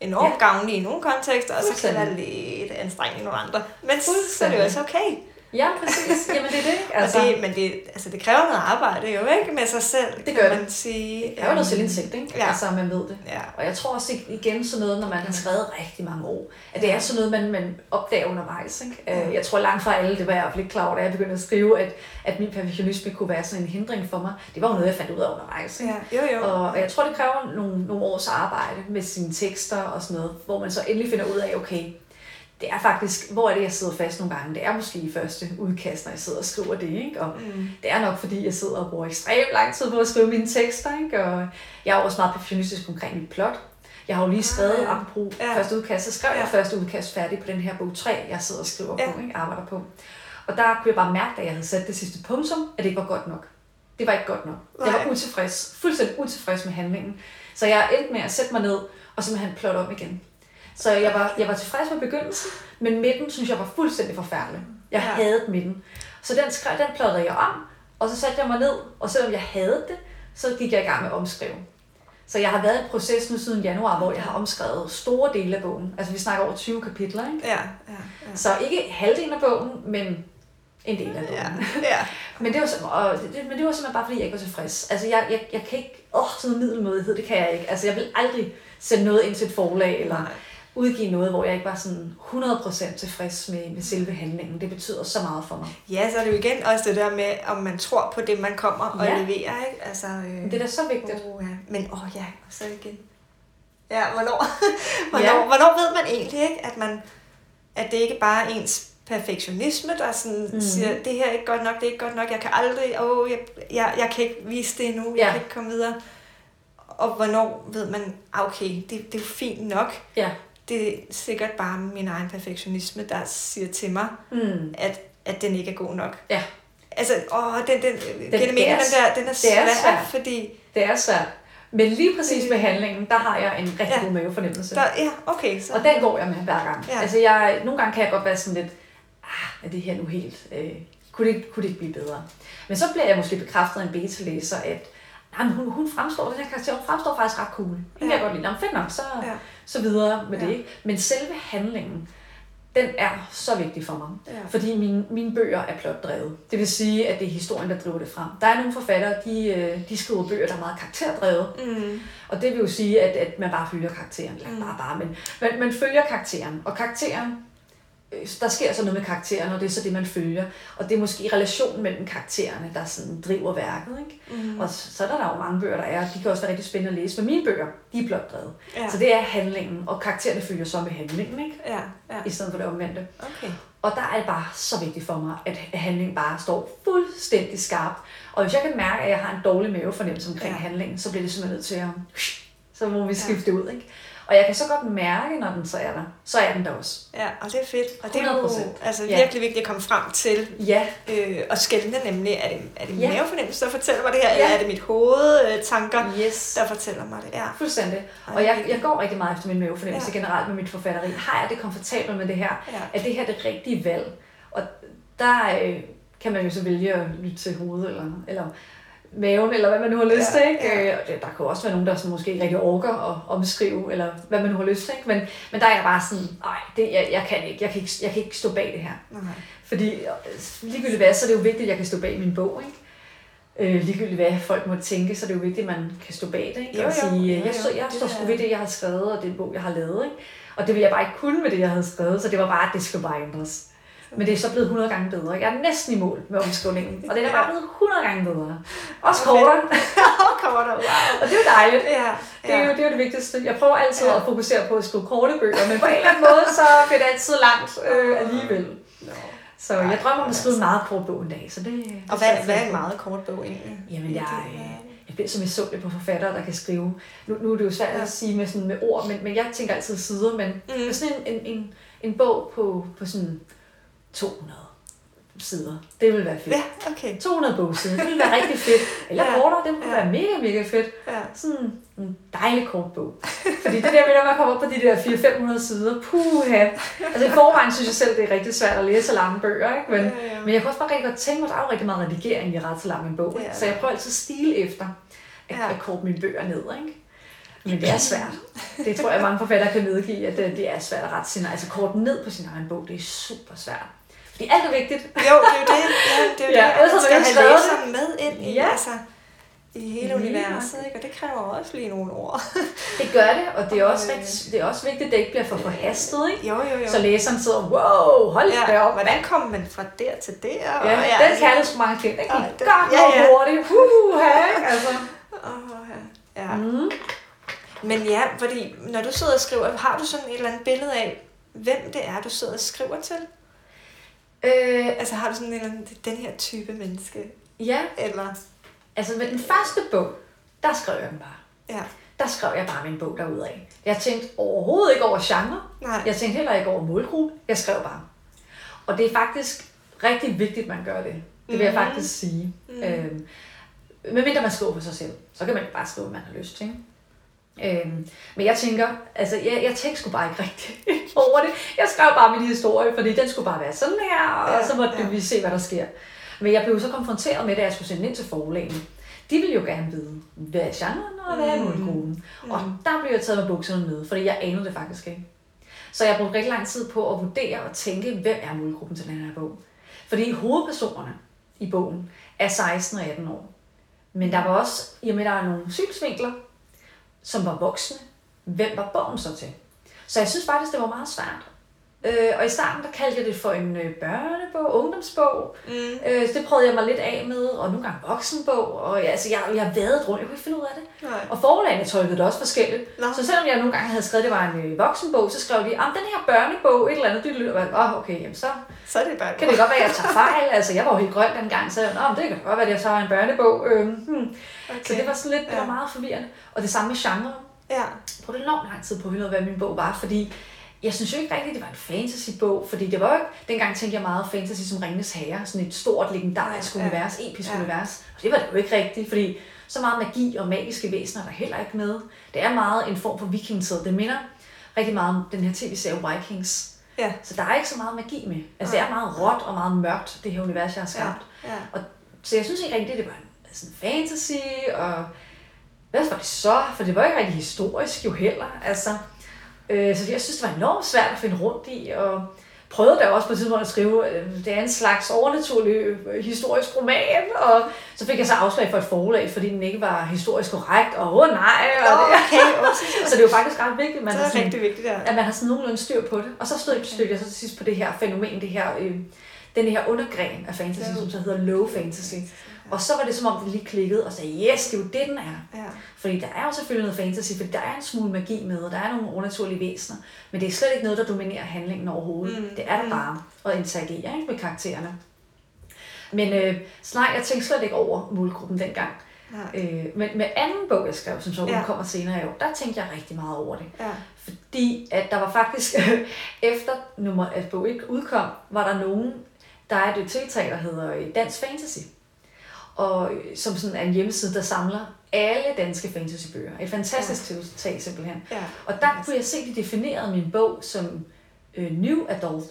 enormt gavnlige i nogle kontekster, og så kan det være lidt anstrengende i nogle andre. Men så er det jo også okay. Ja, præcis. Jamen det er det. Altså. Det kræver noget arbejde jo, ikke? Med sig selv, det gør man sige. Det kræver noget selvindsigt, ikke? Ja. Altså, man ved det. Ja. Og jeg tror også igen sådan noget, når man har skrevet rigtig mange år, at det er sådan noget, man opdager undervejs, ikke? Ja. Jeg tror langt fra alle, det var jeg lidt klar over, da jeg begyndte at skrive, at min perfektionisme kunne være sådan en hindring for mig. Det var jo noget, jeg fandt ud af undervejs, ikke? Ja. Jo. Og jeg tror, det kræver nogle års arbejde med sine tekster og sådan noget, hvor man så endelig finder ud af, okay, det er faktisk, hvor er det, jeg sidder fast nogle gange? Det er måske i første udkast, når jeg sidder og skriver det, ikke? Og det er nok, fordi jeg sidder og bruger ekstremt lang tid på at skrive mine tekster, ikke? Og jeg er også meget perfektionistisk omkring mit plot. Jeg har jo lige skrevet apropos første udkast, så skrev jeg første udkast færdig på den her bog 3, jeg sidder og skriver på, ikke? Arbejder på. Og der kunne jeg bare mærke, at jeg havde sat det sidste punktum, at det ikke var godt nok. Det var ikke godt nok. Jeg var utilfreds, fuldstændig utilfreds med handlingen. Så jeg endte med at sætte mig ned og simpelthen plotte om igen. Så jeg var tilfreds med begyndelsen, men midten synes jeg var fuldstændig forfærdelig. Jeg havde midten. Så den plottede jeg om, og så satte jeg mig ned, og selvom jeg havde det, så gik jeg i gang med at omskrive. Så jeg har været i en proces nu siden januar, hvor jeg har omskrevet store dele af bogen. Altså vi snakker over 20 kapitler, ikke? Ja. Så ikke halvdelen af bogen, men en del af bogen. Ja. Men det var simpelthen bare fordi, jeg ikke var tilfreds. Altså jeg kan ikke... sådan middelmådighed, det kan jeg ikke. Altså jeg vil aldrig sende noget ind til et forlag, eller... udgive noget, hvor jeg ikke var sådan 100% tilfreds med selve handlingen. Det betyder så meget for mig. Ja, så er det jo igen også det der med, om man tror på det, man kommer og leverer, ikke? Altså, det er da så vigtigt. Men og så igen. Ja, hvornår ved man egentlig, ikke? At det ikke bare er ens perfektionisme, der sådan siger, det her er ikke godt nok, det er ikke godt nok, jeg kan aldrig, jeg kan ikke vise det endnu, jeg kan ikke komme videre. Og hvornår ved man, okay, det er jo fint nok. Ja. Det er sikkert bare min egen perfektionisme, der siger til mig, at den ikke er god nok. Ja. Altså, den er svært, fordi... Det er svært. Men lige præcis med handlingen, der har jeg en rigtig god mavefornemmelse. Ja, okay. Så. Og den går jeg med hver gang. Ja. Altså, nogle gange kan jeg godt være sådan lidt, er det her nu helt... Kunne det ikke blive bedre? Men så bliver jeg måske bekræftet af en beta-læser, at hun fremstår, den her karakter, hun fremstår faktisk ret cool. Hende kan jeg godt lide. Fedt nok, så videre med det. Men selve handlingen, den er så vigtig for mig. Ja. Fordi mine bøger er plotdrevet. Det vil sige, at det er historien, der driver det frem. Der er nogle forfattere, de skriver bøger, der er meget karakterdrevet. Mm. Og det vil jo sige, at man bare følger karakteren. Eller man følger karakteren. Og karakteren, der sker så noget med karakteren, og det er så det, man følger. Og det er måske relationen mellem karaktererne, der sådan driver værket. Ikke? Mm. Og så er der jo mange bøger, der er. De kan også være rigtig spændende at læse. Men mine bøger, de er plotdrevet. Ja. Så det er handlingen, og karaktererne følger så med handlingen. Ikke? Ja. Ja. I stedet for det omvendte. Okay. Og der er det bare så vigtigt for mig, at handlingen bare står fuldstændig skarp. Og hvis jeg kan mærke, at jeg har en dårlig mavefornemmelse omkring handlingen, så bliver det simpelthen nødt til at... Så må vi skifte ud, ikke? Og jeg kan så godt mærke, når den så er der, så er den der også. Ja, og det er fedt. Og det er jo altså, virkelig vigtigt at komme frem til og skelne, nemlig, er det min mavefornemmelse, der fortæller mig det her, eller er det mit hovedtanker, der fortæller mig det? Ja. Fuldstændig. Og jeg går rigtig meget efter min mavefornemmelse generelt med mit forfatteri. Har jeg det komfortabelt med det her? Ja. Er det her det rigtige valg? Og der kan man jo så vælge at lytte til hovedet, eller maven, eller hvad man nu har lyst til, ikke? Ja. Der kan også være nogen, der sådan måske ikke rigtig orker at omskrive, eller hvad man nu har lyst til, ikke? Men der er jeg bare sådan, jeg kan ikke stå bag det her. Okay. Fordi ligegyldigt hvad, så er det jo vigtigt, at jeg kan stå bag min bog, ikke? Ligegyldigt hvad folk må tænke, så er det jo vigtigt, at man kan stå bag det, ikke? Og sige, jeg står sgu ved det, jeg har skrevet, og den bog, jeg har lavet, ikke? Og det ville jeg bare ikke kunne med det, jeg havde skrevet, så det var bare, at det skulle bare ændres. Men det er så blevet 100 gange bedre. Jeg er næsten i mål med omskrivningen. Og den er bare blevet 100 gange bedre. Også kortere. Og det er jo dejligt. Ja. Det er jo det vigtigste. Jeg prøver altid at fokusere på at skrive korte bøger, men på en eller anden måde, så bliver det altid langt alligevel. No. Så jeg drømmer om at skrive en meget kort bog en dag. Så det og hvad er en meget kort bog egentlig? Jamen, som jeg så det på forfattere, der kan skrive. Nu er det jo svært at sige med ord, men jeg tænker altid sider. Men sådan en bog på sådan... 200 sider. Det vil være fedt. Ja, okay. 200 bogsider. Det ville være rigtig fedt. Eller kortere, det ville være mega, mega fedt. Ja. Sådan en dejlig kort bog. Fordi det der med, når man kommer op på de der 400-500 sider, puha. Altså i forvejen synes jeg selv, det er rigtig svært at læse så lange bøger, ikke? Men jeg kan også bare rigtig godt tænke mig, at der er jo rigtig meget redigering i ret så lang en bog. Ja. Så jeg prøver altid at stile efter at korte mine bøger ned, ikke? Men det er svært. Det tror jeg, mange forfattere kan medgive, at det er svært at rette altså kort ned på sin egen bog. Det er super svært. Fordi alt er vigtigt. Jo, det er jo det. Man skal have læseren med ind i, i hele universet, ikke? Og det kræver også lige nogle ord. Det gør det, og det er også, det er også vigtigt, at det ikke bliver for forhastet, ikke? Jo. Så læseren sidder, wow, hold da op. Hvordan kommer man fra der til der? Ja, den kan det sgu mange ting. Den gik godt hurtigt. Men ja, fordi når du sidder og skriver, har du sådan et eller andet billede af, hvem det er, du sidder og skriver til? Altså har du sådan en eller anden, den her type menneske? Ja. Eller? Altså med den første bog, der skrev jeg den bare. Ja. Der skrev jeg bare min bog derudad. Jeg tænkte overhovedet ikke over genre. Nej. Jeg tænkte heller ikke over målgruppe. Jeg skrev bare. Og det er faktisk rigtig vigtigt, at man gør det. Det vil jeg faktisk sige. Medmindre man skriver på sig selv, så kan man bare skrive, hvad man har lyst til. Men jeg tænker, altså jeg tænkte sgu bare ikke rigtigt over det. Jeg skrev bare min historie, fordi den skulle bare være sådan her, og så måtte vi se, hvad der sker. Men jeg blev så konfronteret med det, at jeg skulle sende ind til forlagene. De ville jo gerne vide, hvad er genren, og hvad er målgruppen. Og der blev jeg taget med bukserne med, fordi jeg anede det faktisk ikke. Så jeg brugte rigtig lang tid på at vurdere og tænke, hvem er målgruppen til den her bog. Fordi hovedpersonerne i bogen er 16 og 18 år. Men der var også, i og med der er nogle synsvinkler, som var voksne, hvem var bogen så til? Så jeg synes faktisk, det var meget svært. Og i starten, der kaldte jeg det for en børnebog, ungdomsbog. Det prøvede jeg mig lidt af med, og nogle gange voksenbog. Og jeg vadede rundt, jeg kunne ikke finde ud af det. Nej. Og forlagene tolkede det også forskelligt. Nå. Så selvom jeg nogle gange havde skrevet, det var en voksenbog, så skrev de, om den her børnebog, et eller andet, okay, jamen så det kan det godt være, at jeg tager fejl. Altså, jeg var jo helt grøn dengang, så det kan godt være, at jeg tager en børnebog. Okay. Så det var sådan lidt, det var meget forvirrende. Og det samme med genre. Ja. Jeg brugte enormt lang tid på at finde ud af, hvad min bog var, fordi Jeg synes jo ikke rigtigt, at det var en fantasybog, fordi det var jo ikke... Dengang tænkte jeg meget fantasy som Ringenes Herre, sådan et stort, legendarisk univers, episk univers. Og det var det jo ikke rigtigt, fordi så meget magi og magiske væsener er der heller ikke med. Det er meget en form for vikingetid. Det minder rigtig meget om den her tv-serie Vikings. Ja. Så der er ikke så meget magi med. Altså det er meget råt og meget mørkt, det her univers, jeg har skabt. Ja. Ja. Og, så jeg synes ikke rigtigt, at det var en fantasy, og... Hvad var det så? For det var ikke rigtig historisk jo heller, altså... Så jeg synes, det var enormt svært at finde rundt i, og prøvede da også på et tidspunkt at skrive, det er en slags overnaturlig historisk roman, og så fik jeg så afslag for et forlag, fordi den ikke var historisk korrekt, og så det er jo faktisk ret vigtigt, man har sådan, vigtigt, ja. At man har sådan nogenlunde styr på det. Og så stødte jeg så til sidst på det her fænomen, det her, den her undergren af fantasy, som så hedder low fantasy. Og så var det som om, det lige klikkede og sagde, yes, det er jo det, den er. Ja. Fordi der er jo selvfølgelig noget fantasy, fordi der er en smule magi med, og der er nogle overnaturlige væsener. Men det er slet ikke noget, der dominerer handlingen overhovedet. Det er der bare at interagere med karaktererne. Men jeg tænkte slet ikke over målgruppen dengang. Ja. Men med anden bog, jeg skrev, som så kommer senere i år, der tænkte jeg rigtig meget over det. Ja. Fordi at der var faktisk, efter at bog 1 udkom, var der nogen, der er et tiltag, der hedder Dansk Fantasy. Og som sådan en hjemmeside, der samler alle danske fantasybøger. Et fantastisk tiltag simpelthen. Ja. Og der kunne jeg se, at de definerede min bog som New Adult.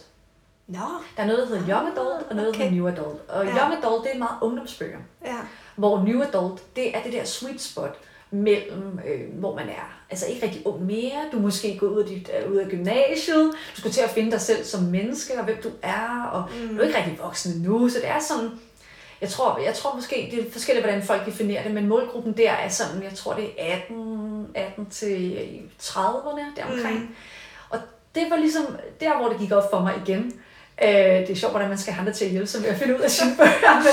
No. Der er noget, der hedder Young Adult, og noget, der hedder New Adult. Og Young Adult, det er meget ungdomsbøger. Ja. Hvor New Adult, det er det der sweet spot mellem, hvor man er. Altså ikke rigtig ung mere, du er måske gået ud af gymnasiet, du skal til at finde dig selv som menneske, og hvem du er, og du er ikke rigtig voksen nu, så det er sådan... Jeg tror måske, det er forskelligt, hvordan folk definerer det, men målgruppen der er sådan, jeg tror det er 18 til 30'erne, deromkring. Og det var ligesom der, hvor det gik op for mig igen. Det er sjovt, hvordan man skal handle til at hjælpe, som jeg finder ud af sine bøger.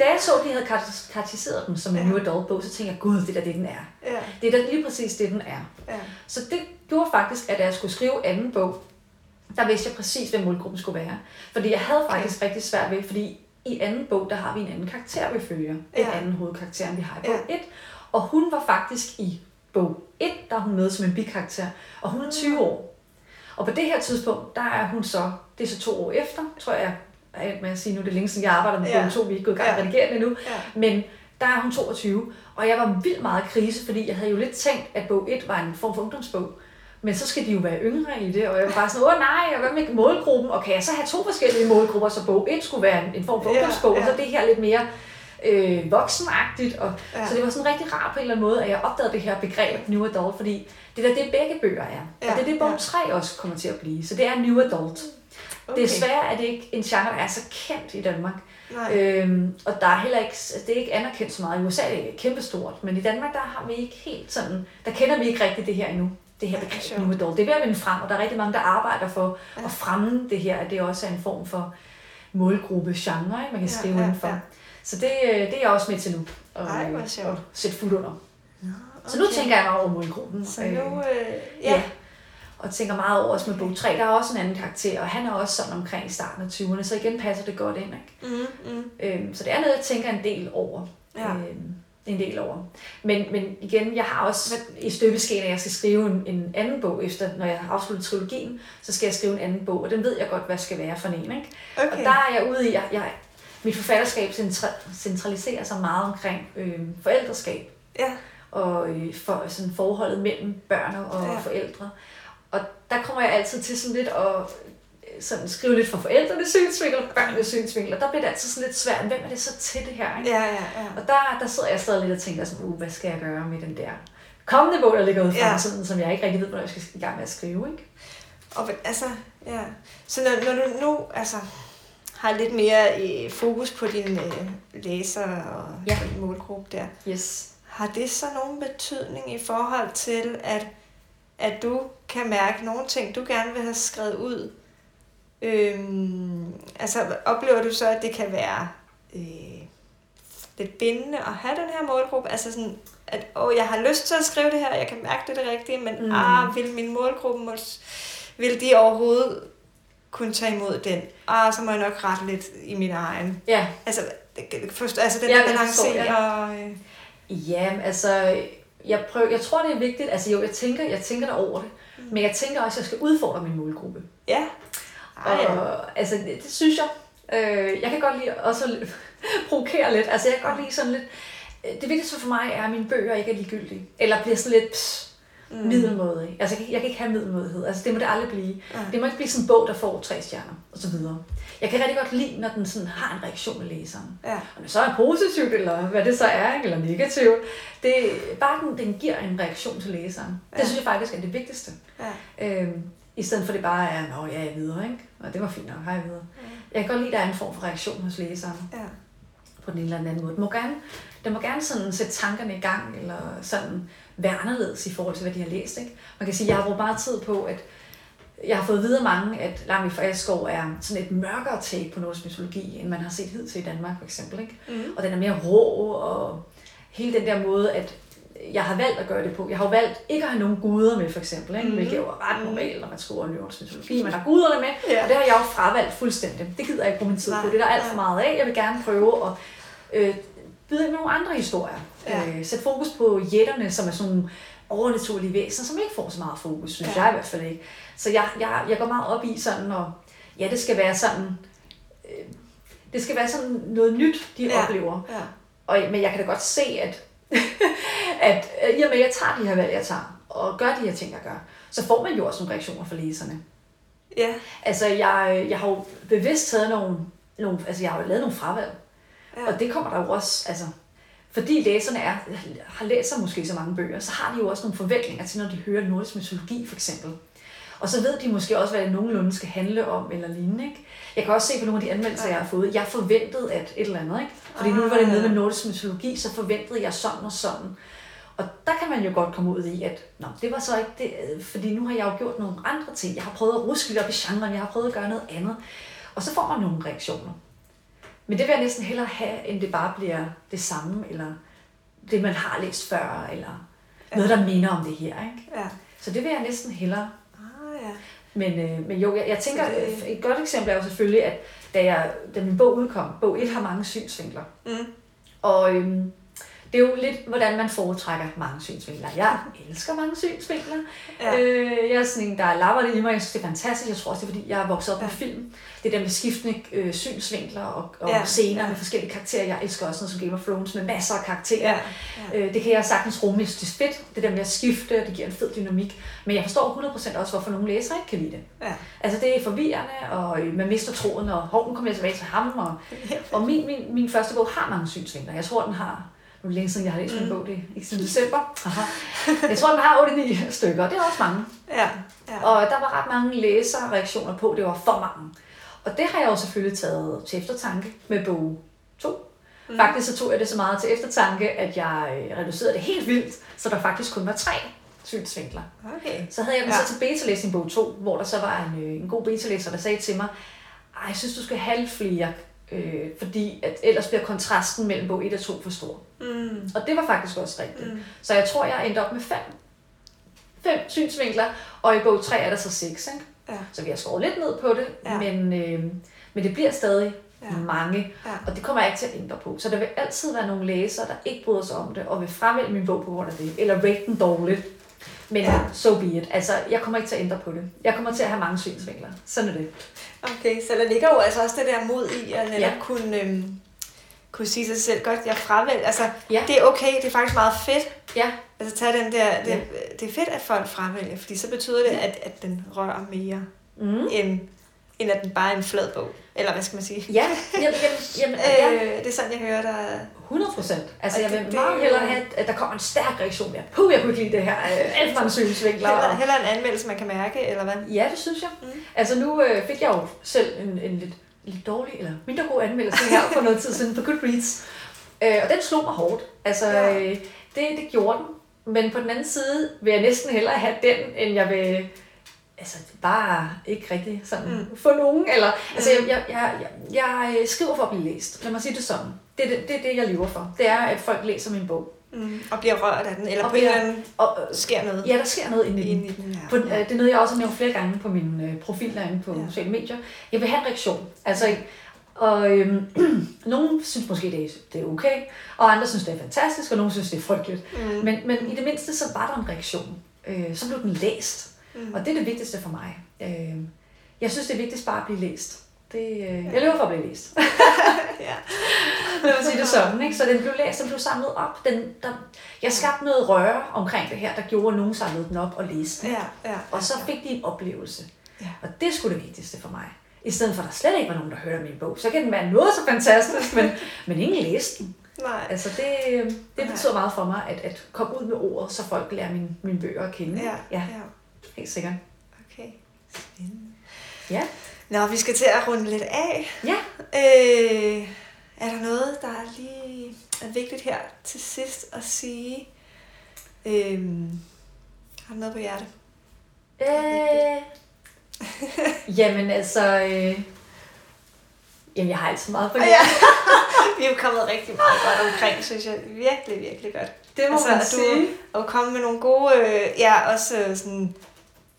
Da jeg så, de havde karakteriseret dem som en new adult-bog, så tænkte jeg, gud, det er det, den er. Ja. Det er da lige præcis det, den er. Ja. Så det gjorde faktisk, at da jeg skulle skrive anden bog, der vidste jeg præcis, hvem målgruppen skulle være. Fordi jeg havde faktisk rigtig svært ved, fordi i anden bog, der har vi en anden karakter, vi følger. En anden hovedkarakter, end vi har i bog 1. Og hun var faktisk i bog 1, der er hun med som en bikarakter. Og hun er 20 år. Og på det her tidspunkt, der er hun så, det er så 2 år efter, tror jeg, med at sige nu, det er længe siden, jeg arbejder med bog 2, vi er ikke gået i gang med redigere endnu. Men der er hun 22, og jeg var vildt meget i krise, fordi jeg havde jo lidt tænkt, at bog 1 var en form for ungdomsbog. Men så skal de jo være yngre i det, og jeg var bare sådan, åh nej, og hvad med målgruppen? Og kan jeg så have 2 forskellige målgrupper, så bog 1 skulle være en form for ungdomsbog, og så det her lidt mere voksenagtigt. Og, så det var sådan rigtig rart på en eller anden måde, at jeg opdagede det her begreb New Adult, fordi det er det begge bøger er. Og det er det, bog 3 også kommer til at blive, så det er New Adult. Okay. Desværre er det ikke en genre, der er så kendt i Danmark. Og der er heller ikke, det er ikke anerkendt så meget. I USA er det kæmpestort, men i Danmark, der har vi ikke helt sådan, der kender vi ikke rigtigt det her endnu. Det her begreb nu adult. Det er ved at vinde frem, og der er rigtig mange, der arbejder for at fremme det her, at det også er en form for målgruppe genre, man kan skrive indenfor. Ja. Så det er jeg også med til nu, at sætte fuld under. Så nu tænker jeg over målgruppen. Så nu, og tænker meget over også med bog 3. Der er også en anden karakter, og han er også sådan omkring i starten af 20'erne, så igen passer det godt ind. Ikke? Så det er noget, jeg tænker en del over. Ja. En del over. Men igen, jeg har også i støbeskeen, at jeg skal skrive en anden bog efter, når jeg har afsluttet trilogien, så skal jeg skrive en anden bog, og den ved jeg godt, hvad skal være for en, ikke? Okay. Og der er jeg ude i, mit forfatterskab centraliserer sig meget omkring forældreskab, og sådan forholdet mellem børn og forældre. Og der kommer jeg altid til sådan lidt at sådan skrive lidt for forældrenes synsvinkel og børnenes synsvinkel, og der bliver det altid sådan lidt svært, hvem er det så til det her, ikke? Og der sidder jeg stadig lidt og tænker sådan, hvad skal jeg gøre med den der kommende bog, der ligger ud fra tiden, som jeg ikke rigtig ved, hvornår jeg skal i gang med at skrive, ikke? Og altså, så når du nu, har lidt mere fokus på dine læsere og din målgruppe der, har det så nogen betydning i forhold til, at du kan mærke nogle ting, du gerne vil have skrevet ud? Oplever du så, at det kan være lidt bindende at have den her målgruppe? Altså sådan, at jeg har lyst til at skrive det her, og jeg kan mærke, det er det rigtige, men vil min målgruppe, vil de overhovedet kunne tage imod den? Så må jeg nok rette lidt i min egen. Ja. Den der balance og... Jeg tror, det er vigtigt. Jeg tænker derover det. Men jeg tænker også, at jeg skal udfordre min målgruppe. Ja. Og altså, det synes jeg. Jeg kan godt lide også at provokere lidt. Altså, jeg kan godt lide sådan lidt... Det vigtigste for mig er, at mine bøger ikke er ligegyldige. Eller bliver sådan lidt middelmådige. Altså, jeg kan ikke have middelmådighed. Altså, det må det aldrig blive. Mm. Det må ikke blive sådan en bog, der får 3 stjerner, og så videre. Jeg kan rigtig godt lide, når den sådan har en reaktion med læseren. Ja. Om det så er positivt, eller hvad det så er, eller negativt. Det, bare den giver en reaktion til læseren. Ja. Det synes jeg faktisk er det vigtigste. Ja. I stedet for det bare er, nå, jeg er videre, ikke? Og det var fint nok, hej videre. Ja. Jeg kan godt lide, at der er en form for reaktion hos læseren. Ja. På den ene eller den anden måde. Den må gerne sådan sætte tankerne i gang, eller sådan være anderledes i forhold til, hvad de har læst, ikke? Man kan sige, at jeg har brugt meget tid på, at jeg har fået at vide mange, at Langt fra Asgård er sådan et mørkere take på nordisk mytologi, end man har set hidtil i Danmark, for eksempel, ikke? Mm. Og den er mere rå, og hele den der måde, at jeg har valgt at gøre det på. Jeg har jo valgt ikke at have nogen guder med, for eksempel, ikke? Hvilket jo er ret normalt, når man skriver om nordisk mytologi. Man har guderne med, og det har jeg jo fravalgt fuldstændig. Det gider jeg ikke bruge min tid på. Det er der alt for meget af. Jeg vil gerne prøve at byde ind med nogle andre historier. Ja. Sæt fokus på jætterne, som er sådan nogle overnaturlige væsener, som ikke får så meget fokus, synes jeg i hvert fald ikke. Så jeg går meget op i sådan, og ja, det skal være sådan, det skal være sådan noget nyt, de oplever. Ja. Og, men jeg kan da godt se, at i og med, at jeg tager de her valg, jeg tager, og gør de her ting, jeg gør, så får man jo også nogle reaktioner fra læserne. Ja. Altså, jeg har jo bevidst taget nogle, altså jeg har jo lavet nogle fravalg. Ja. Og det kommer der jo også, altså, fordi læserne har læst måske så mange bøger, så har de jo også nogle forventninger til, når de hører nordisk mytologi for eksempel. Og så ved de måske også, hvad det nogenlunde skal handle om eller lignende, ikke? Jeg kan også se på nogle af de anmeldelser, jeg har fået. Jeg forventede at et eller andet, ikke? Fordi nu var det nede med nordisk mytologi, så forventede jeg sådan og sådan. Og der kan man jo godt komme ud i, at det var så ikke det, fordi nu har jeg jo gjort nogle andre ting. Jeg har prøvet at ruske lidt op i genren, jeg har prøvet at gøre noget andet. Og så får man nogle reaktioner. Men det vil jeg næsten hellere have, end det bare bliver det samme, eller det, man har læst før, eller noget, der minder om det her, ikke? Ja. Så det vil jeg næsten hellere. Ja. Men jo, jeg tænker, et godt eksempel er jo selvfølgelig, at da min bog udkom, bog 1 har mange synsvinkler. Mm. Og det er jo lidt, hvordan man foretrækker mange synsvinkler. Jeg elsker mange synsvinkler. Ja. Jeg er sådan en, der lapper det i mig. Jeg synes, det er fantastisk. Jeg tror også, det er, fordi jeg er vokset op med film. Det der med skiftende synsvinkler og scener med forskellige karakterer. Jeg elsker også noget som Game of Thrones med masser af karakterer. Ja. Det kan jeg sagtens rumme. Jeg synes, det er fedt. Det der med at skifte, det giver en fed dynamik. Men jeg forstår 100% også, hvorfor nogle læsere ikke kan lide det. Ja. Altså, det er forvirrende, og man mister troen, og nu kommer jeg tilbage til ham. Og min første bog har mange synsvinkler. Jeg tror, den har... Nu er det længe siden, jeg har læst min bog, det er ikke siden december. Aha. Jeg tror, den har 8-9 stykker, og det er også mange. Ja. Ja. Og der var ret mange læserreaktioner på, det var for mange. Og det har jeg jo selvfølgelig taget til eftertanke med bog 2. Faktisk så tog jeg det så meget til eftertanke, at jeg reducerede det helt vildt, så der faktisk kun var 3 synsvinkler. Okay. Så havde jeg den så til beta-læsning bog 2, hvor der så var en god beta-læser, der sagde til mig, jeg synes, du skal have flere. Fordi at ellers bliver kontrasten mellem bog 1 og 2 for stor. Mm. Og det var faktisk også rigtigt. Mm. Så jeg tror, jeg endte op med 5 synsvinkler, og i bog 3 er der så 6. Ikke? Ja. Så vi har skåret lidt ned på det, men det bliver stadig mange, og det kommer jeg ikke til at ændre på. Så der vil altid være nogle læsere, der ikke bryder sig om det, og vil fravælge min bog på grund af det, eller rate den dårligt. Men so be it. Altså, jeg kommer ikke til at ændre på det. Jeg kommer til at have mange synsvinkler. Sådan er det. Okay, så der ligger jo altså også det der mod i, at netop kunne sige sig selv godt, jeg fravælger. Altså, det er okay, det er faktisk meget fedt. Ja. Altså, tage den der, det er fedt, at folk fravælger, fordi så betyder det, at den rører mere, end at den bare er en flad bog. Eller hvad skal man sige? Ja, det er sådan, jeg hører dig. 100%. Altså, jeg vil meget hellere have, at der kommer en stærk reaktion der. Puh, jeg kunne ikke lide det her. Alt fra en synsvinkler. Heller en anmeldelse, man kan mærke, eller hvad? Ja, det synes jeg. Mm. Altså, nu fik jeg jo selv en lidt dårlig, eller mindre god anmeldelse her for noget tid siden på Goodreads. Og den slog mig hårdt. Altså, det gjorde den. Men på den anden side vil jeg næsten hellere have den, end jeg vil... Altså, bare ikke rigtig sådan for nogen, eller... Altså, jeg skriver for at blive læst. Lad mig sige det sådan. Det er det, jeg lever for. Det er, at folk læser min bog. Mm. Og bliver rørt af den, eller og på bliver, en eller anden... Og sker noget. Ja, der sker noget inden i den. Ja. Det er noget, jeg også har nævnt flere gange på min profil derinde på sociale medier. Jeg vil have en reaktion. Altså, og nogen synes måske, det er okay, og andre synes, det er fantastisk, og nogen synes, det er frygteligt. Men i det mindste, så var der en reaktion. Så blev den læst. Mm. Og det er det vigtigste for mig. Jeg synes, det er vigtigst bare at blive læst. Jeg løber for at blive læst. Ja. Lad mig sige det sådan, ikke? Så den blev læst, den blev samlet op. Jeg skabte noget røre omkring det her, der gjorde, nogen samlede den op og læste den. Ja. Og så fik de en oplevelse. Ja. Og det er sgu det vigtigste for mig. I stedet for, at der slet ikke var nogen, der hørte min bog. Så kan den være noget så fantastisk, men ingen læste den. Nej. Altså det betyder meget for mig, at komme ud med ordet, så folk lærer mine bøger at kende. Ja. Helt sikkert. Okay. Spændende. Ja. Nå, vi skal til at runde lidt af. Ja. Er der noget, der er lige er vigtigt her til sidst at sige? Har du noget på hjertet? Jamen altså... jeg har altid meget på hjertet. Vi er jo kommet rigtig meget godt omkring, synes jeg. Virkelig, virkelig godt. Det må man sige. Og komme med nogle gode... også sådan...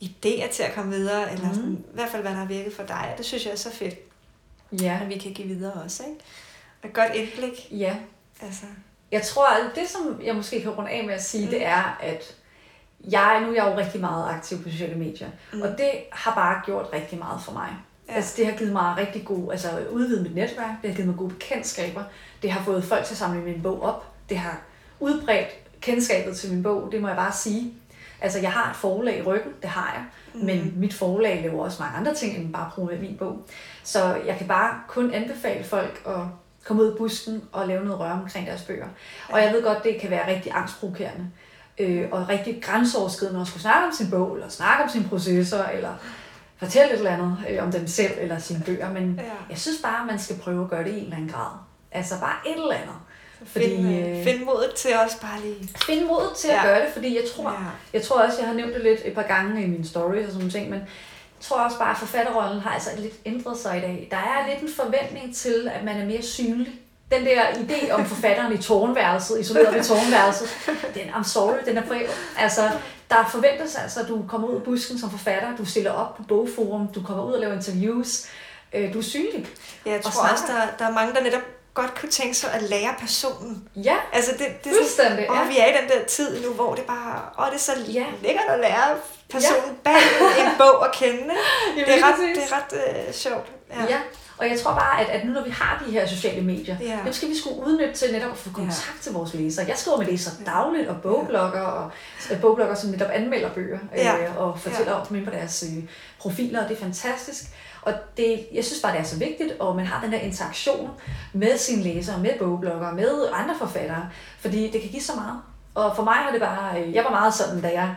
idéer til at komme videre, eller sådan, i hvert fald, hvad der har virket for dig. Det synes jeg er så fedt, at vi kan give videre også. Ikke? Et godt indblik. Ja. Altså. Jeg tror, at det, som jeg måske kan runde af med at sige, det er, at jeg er jo rigtig meget aktiv på sociale medier, og det har bare gjort rigtig meget for mig. Ja. Altså, det har givet mig rigtig god, udvidet mit netværk, det har givet mig gode bekendtskaber, det har fået folk til at samle min bog op, det har udbredt kendskabet til min bog, det må jeg bare sige. Altså, jeg har et forlag i ryggen, det har jeg, men mit forlag laver også mange andre ting, end bare bruge min bog. Så jeg kan bare kun anbefale folk at komme ud af busken og lave noget røre omkring deres bøger. Og jeg ved godt, det kan være rigtig angstprovokerende, og rigtig grænseoverskridende at skulle snakke om sin bog, eller snakke om sine processer, eller fortælle et eller andet om dem selv eller sine bøger. Men jeg synes bare, man skal prøve at gøre det i en eller anden grad. Altså, bare et eller andet. Find modet til også bare lige... Find modet til at gøre det, fordi jeg tror også, jeg har nævnt det lidt et par gange i mine stories og sådan nogle ting, men jeg tror også bare, at forfatterrollen har lidt ændret sig i dag. Der er lidt en forventning til, at man er mere synlig. Den der idé om forfatteren i tårnværelset, isoleret ved tårnværelset, den er brev. Altså, der forventes at du kommer ud af busken som forfatter, du stiller op på bogforum, du kommer ud og laver interviews, du er synlig. Ja, jeg tror også, der er mange, der netop godt kunne tænke sig at lære personen. Ja, altså det er sådan, vi er i den der tid nu, hvor det bare, det er så lækkert at lære personen bag en bog at kende. Det er ret sjovt. Ja. Og jeg tror bare, at nu når vi har de her sociale medier, dem skal vi sgu udnytte til netop at få kontakt til vores læsere. Jeg skriver med læsere dagligt, og bogblogger, og bogblogger, som netop anmelder bøger, og fortæller om dem på deres profiler, og det er fantastisk. Og det, jeg synes bare, det er så vigtigt, og man har den der interaktion med sine læsere, med bogbloggere, med andre forfattere, fordi det kan give så meget. Og for mig har det bare... Jeg var meget sådan, da jeg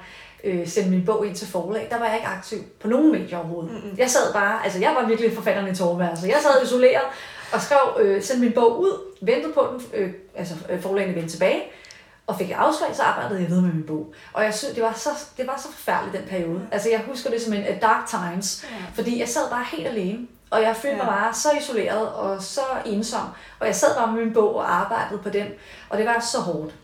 sendte min bog ind til forlag, der var jeg ikke aktiv på nogen medier overhovedet. Mm-hmm. Jeg sad bare... Altså, jeg var virkelig forfatteren i tårværelse. Jeg sad isoleret og skrev, sendte min bog ud, ventede på den, forlagene vendte tilbage, og fik jeg afslag, så arbejdede jeg videre med min bog. Og jeg synes, det var så forfærdeligt, den periode. Altså, jeg husker det som en dark times, fordi jeg sad bare helt alene, og jeg følte mig bare så isoleret og så ensom. Og jeg sad bare med min bog og arbejdede på den, og det var så hårdt.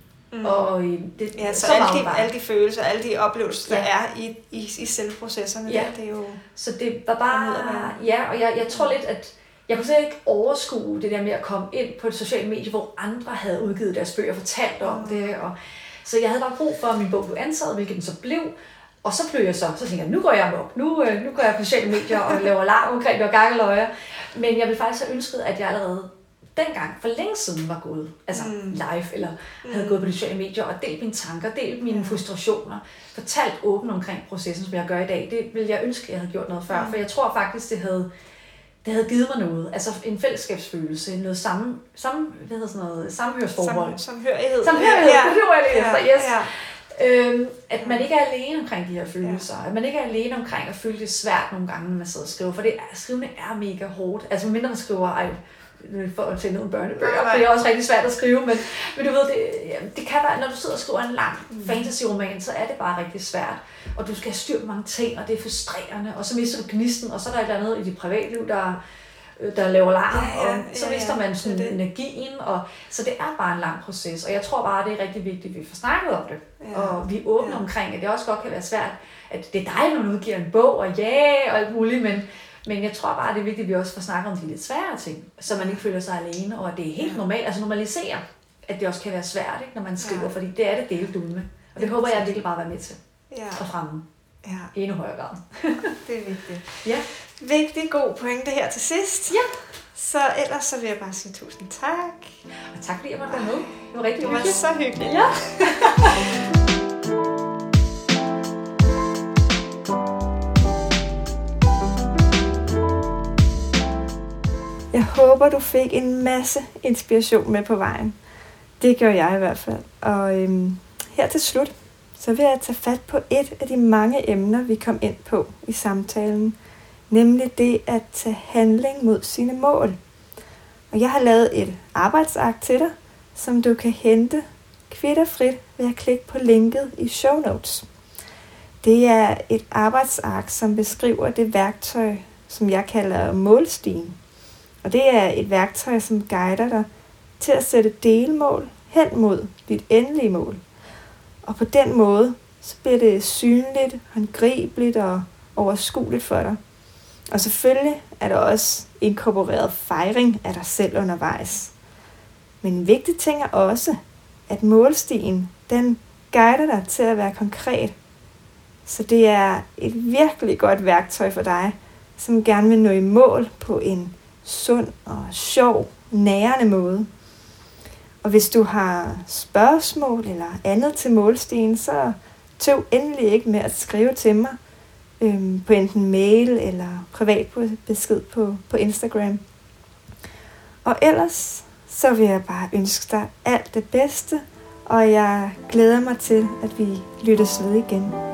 Og det, så alle de følelser, alle de oplevelser, der er i selvprocesserne, det er jo... Så det var bare... og jeg tror lidt, at... Jeg kunne slet ikke overskue det der med at komme ind på et socialt medie, hvor andre havde udgivet deres bøger og fortalt om det. Og så jeg havde bare brug for, at min bog blev antaget, hvilket den så blev. Og så blev jeg så tænkte jeg, nu går jeg op. Nu går jeg på sociale medier og laver larm omkring det og gakkeløjer. Men jeg ville faktisk have ønsket, at jeg allerede dengang for længe siden var gået live, eller havde gået på de sociale medier og delt mine tanker, delt mine frustrationer, fortalt åbent omkring processen, som jeg gør i dag. Det ville jeg ønske, at jeg havde gjort noget før, for jeg tror faktisk, det havde givet mig noget, altså en fællesskabsfølelse, noget sammenhørsforhold. Samhørighed, det var jeg lige efter, at man ikke er alene omkring de her følelser, at man ikke er alene omkring at føle det svært nogle gange, når man sidder og skriver, for skrivende er mega hårdt, altså mindre man skriver, for at tænde nogle børnebøger, for det er også rigtig svært at skrive, men du ved, det kan være, når du sidder og skriver en lang fantasy-roman, så er det bare rigtig svært, og du skal have styr på mange ting, og det er frustrerende, og så mister du gnisten, og så er der et eller andet i dit privatliv, der laver larm, og så mister man sådan energien, og så det er bare en lang proces, og jeg tror bare, det er rigtig vigtigt, at vi får snakket om det, og vi er åbne omkring, at det også godt kan være svært, at det er dig, når du udgiver en bog, og og alt muligt, men jeg tror bare, det er vigtigt, at vi også får snakket om de lidt svære ting, så man ikke føler sig alene, og at det er helt normalt, altså normalisere, at det også kan være svært, ikke, når man skriver, fordi det er det delt med. Og det håber jeg virkelig bare at være med til at fremme. ja. Endnu højere grad. Det er vigtigt. Ja. Vigtig god pointe her til sidst. Ja. Så ellers så vil jeg bare sige tusind tak. Og tak fordi jeg måtte være med. Det var rigtig hyggeligt. Det var så hyggeligt. Ja. Jeg håber, du fik en masse inspiration med på vejen. Det gjorde jeg i hvert fald. Og her til slut, så vil jeg tage fat på et af de mange emner, vi kom ind på i samtalen. Nemlig det at tage handling mod sine mål. Og jeg har lavet et arbejdsark til dig, som du kan hente kvitterfrit ved at klikke på linket i show notes. Det er et arbejdsark, som beskriver det værktøj, som jeg kalder målstien. Og det er et værktøj, som guider dig til at sætte delmål hen mod dit endelige mål. Og på den måde, så bliver det synligt, håndgribeligt og overskueligt for dig. Og selvfølgelig er der også inkorporeret fejring af dig selv undervejs. Men en vigtig ting er også, at målstien, den guider dig til at være konkret. Så det er et virkelig godt værktøj for dig, som gerne vil nå i mål på en sund og sjov, nærende måde. Og hvis du har spørgsmål eller andet til målstien, så tøv endelig ikke med at skrive til mig på enten mail eller privat besked på Instagram. Og ellers så vil jeg bare ønske dig alt det bedste, og jeg glæder mig til, at vi lyttes ved igen.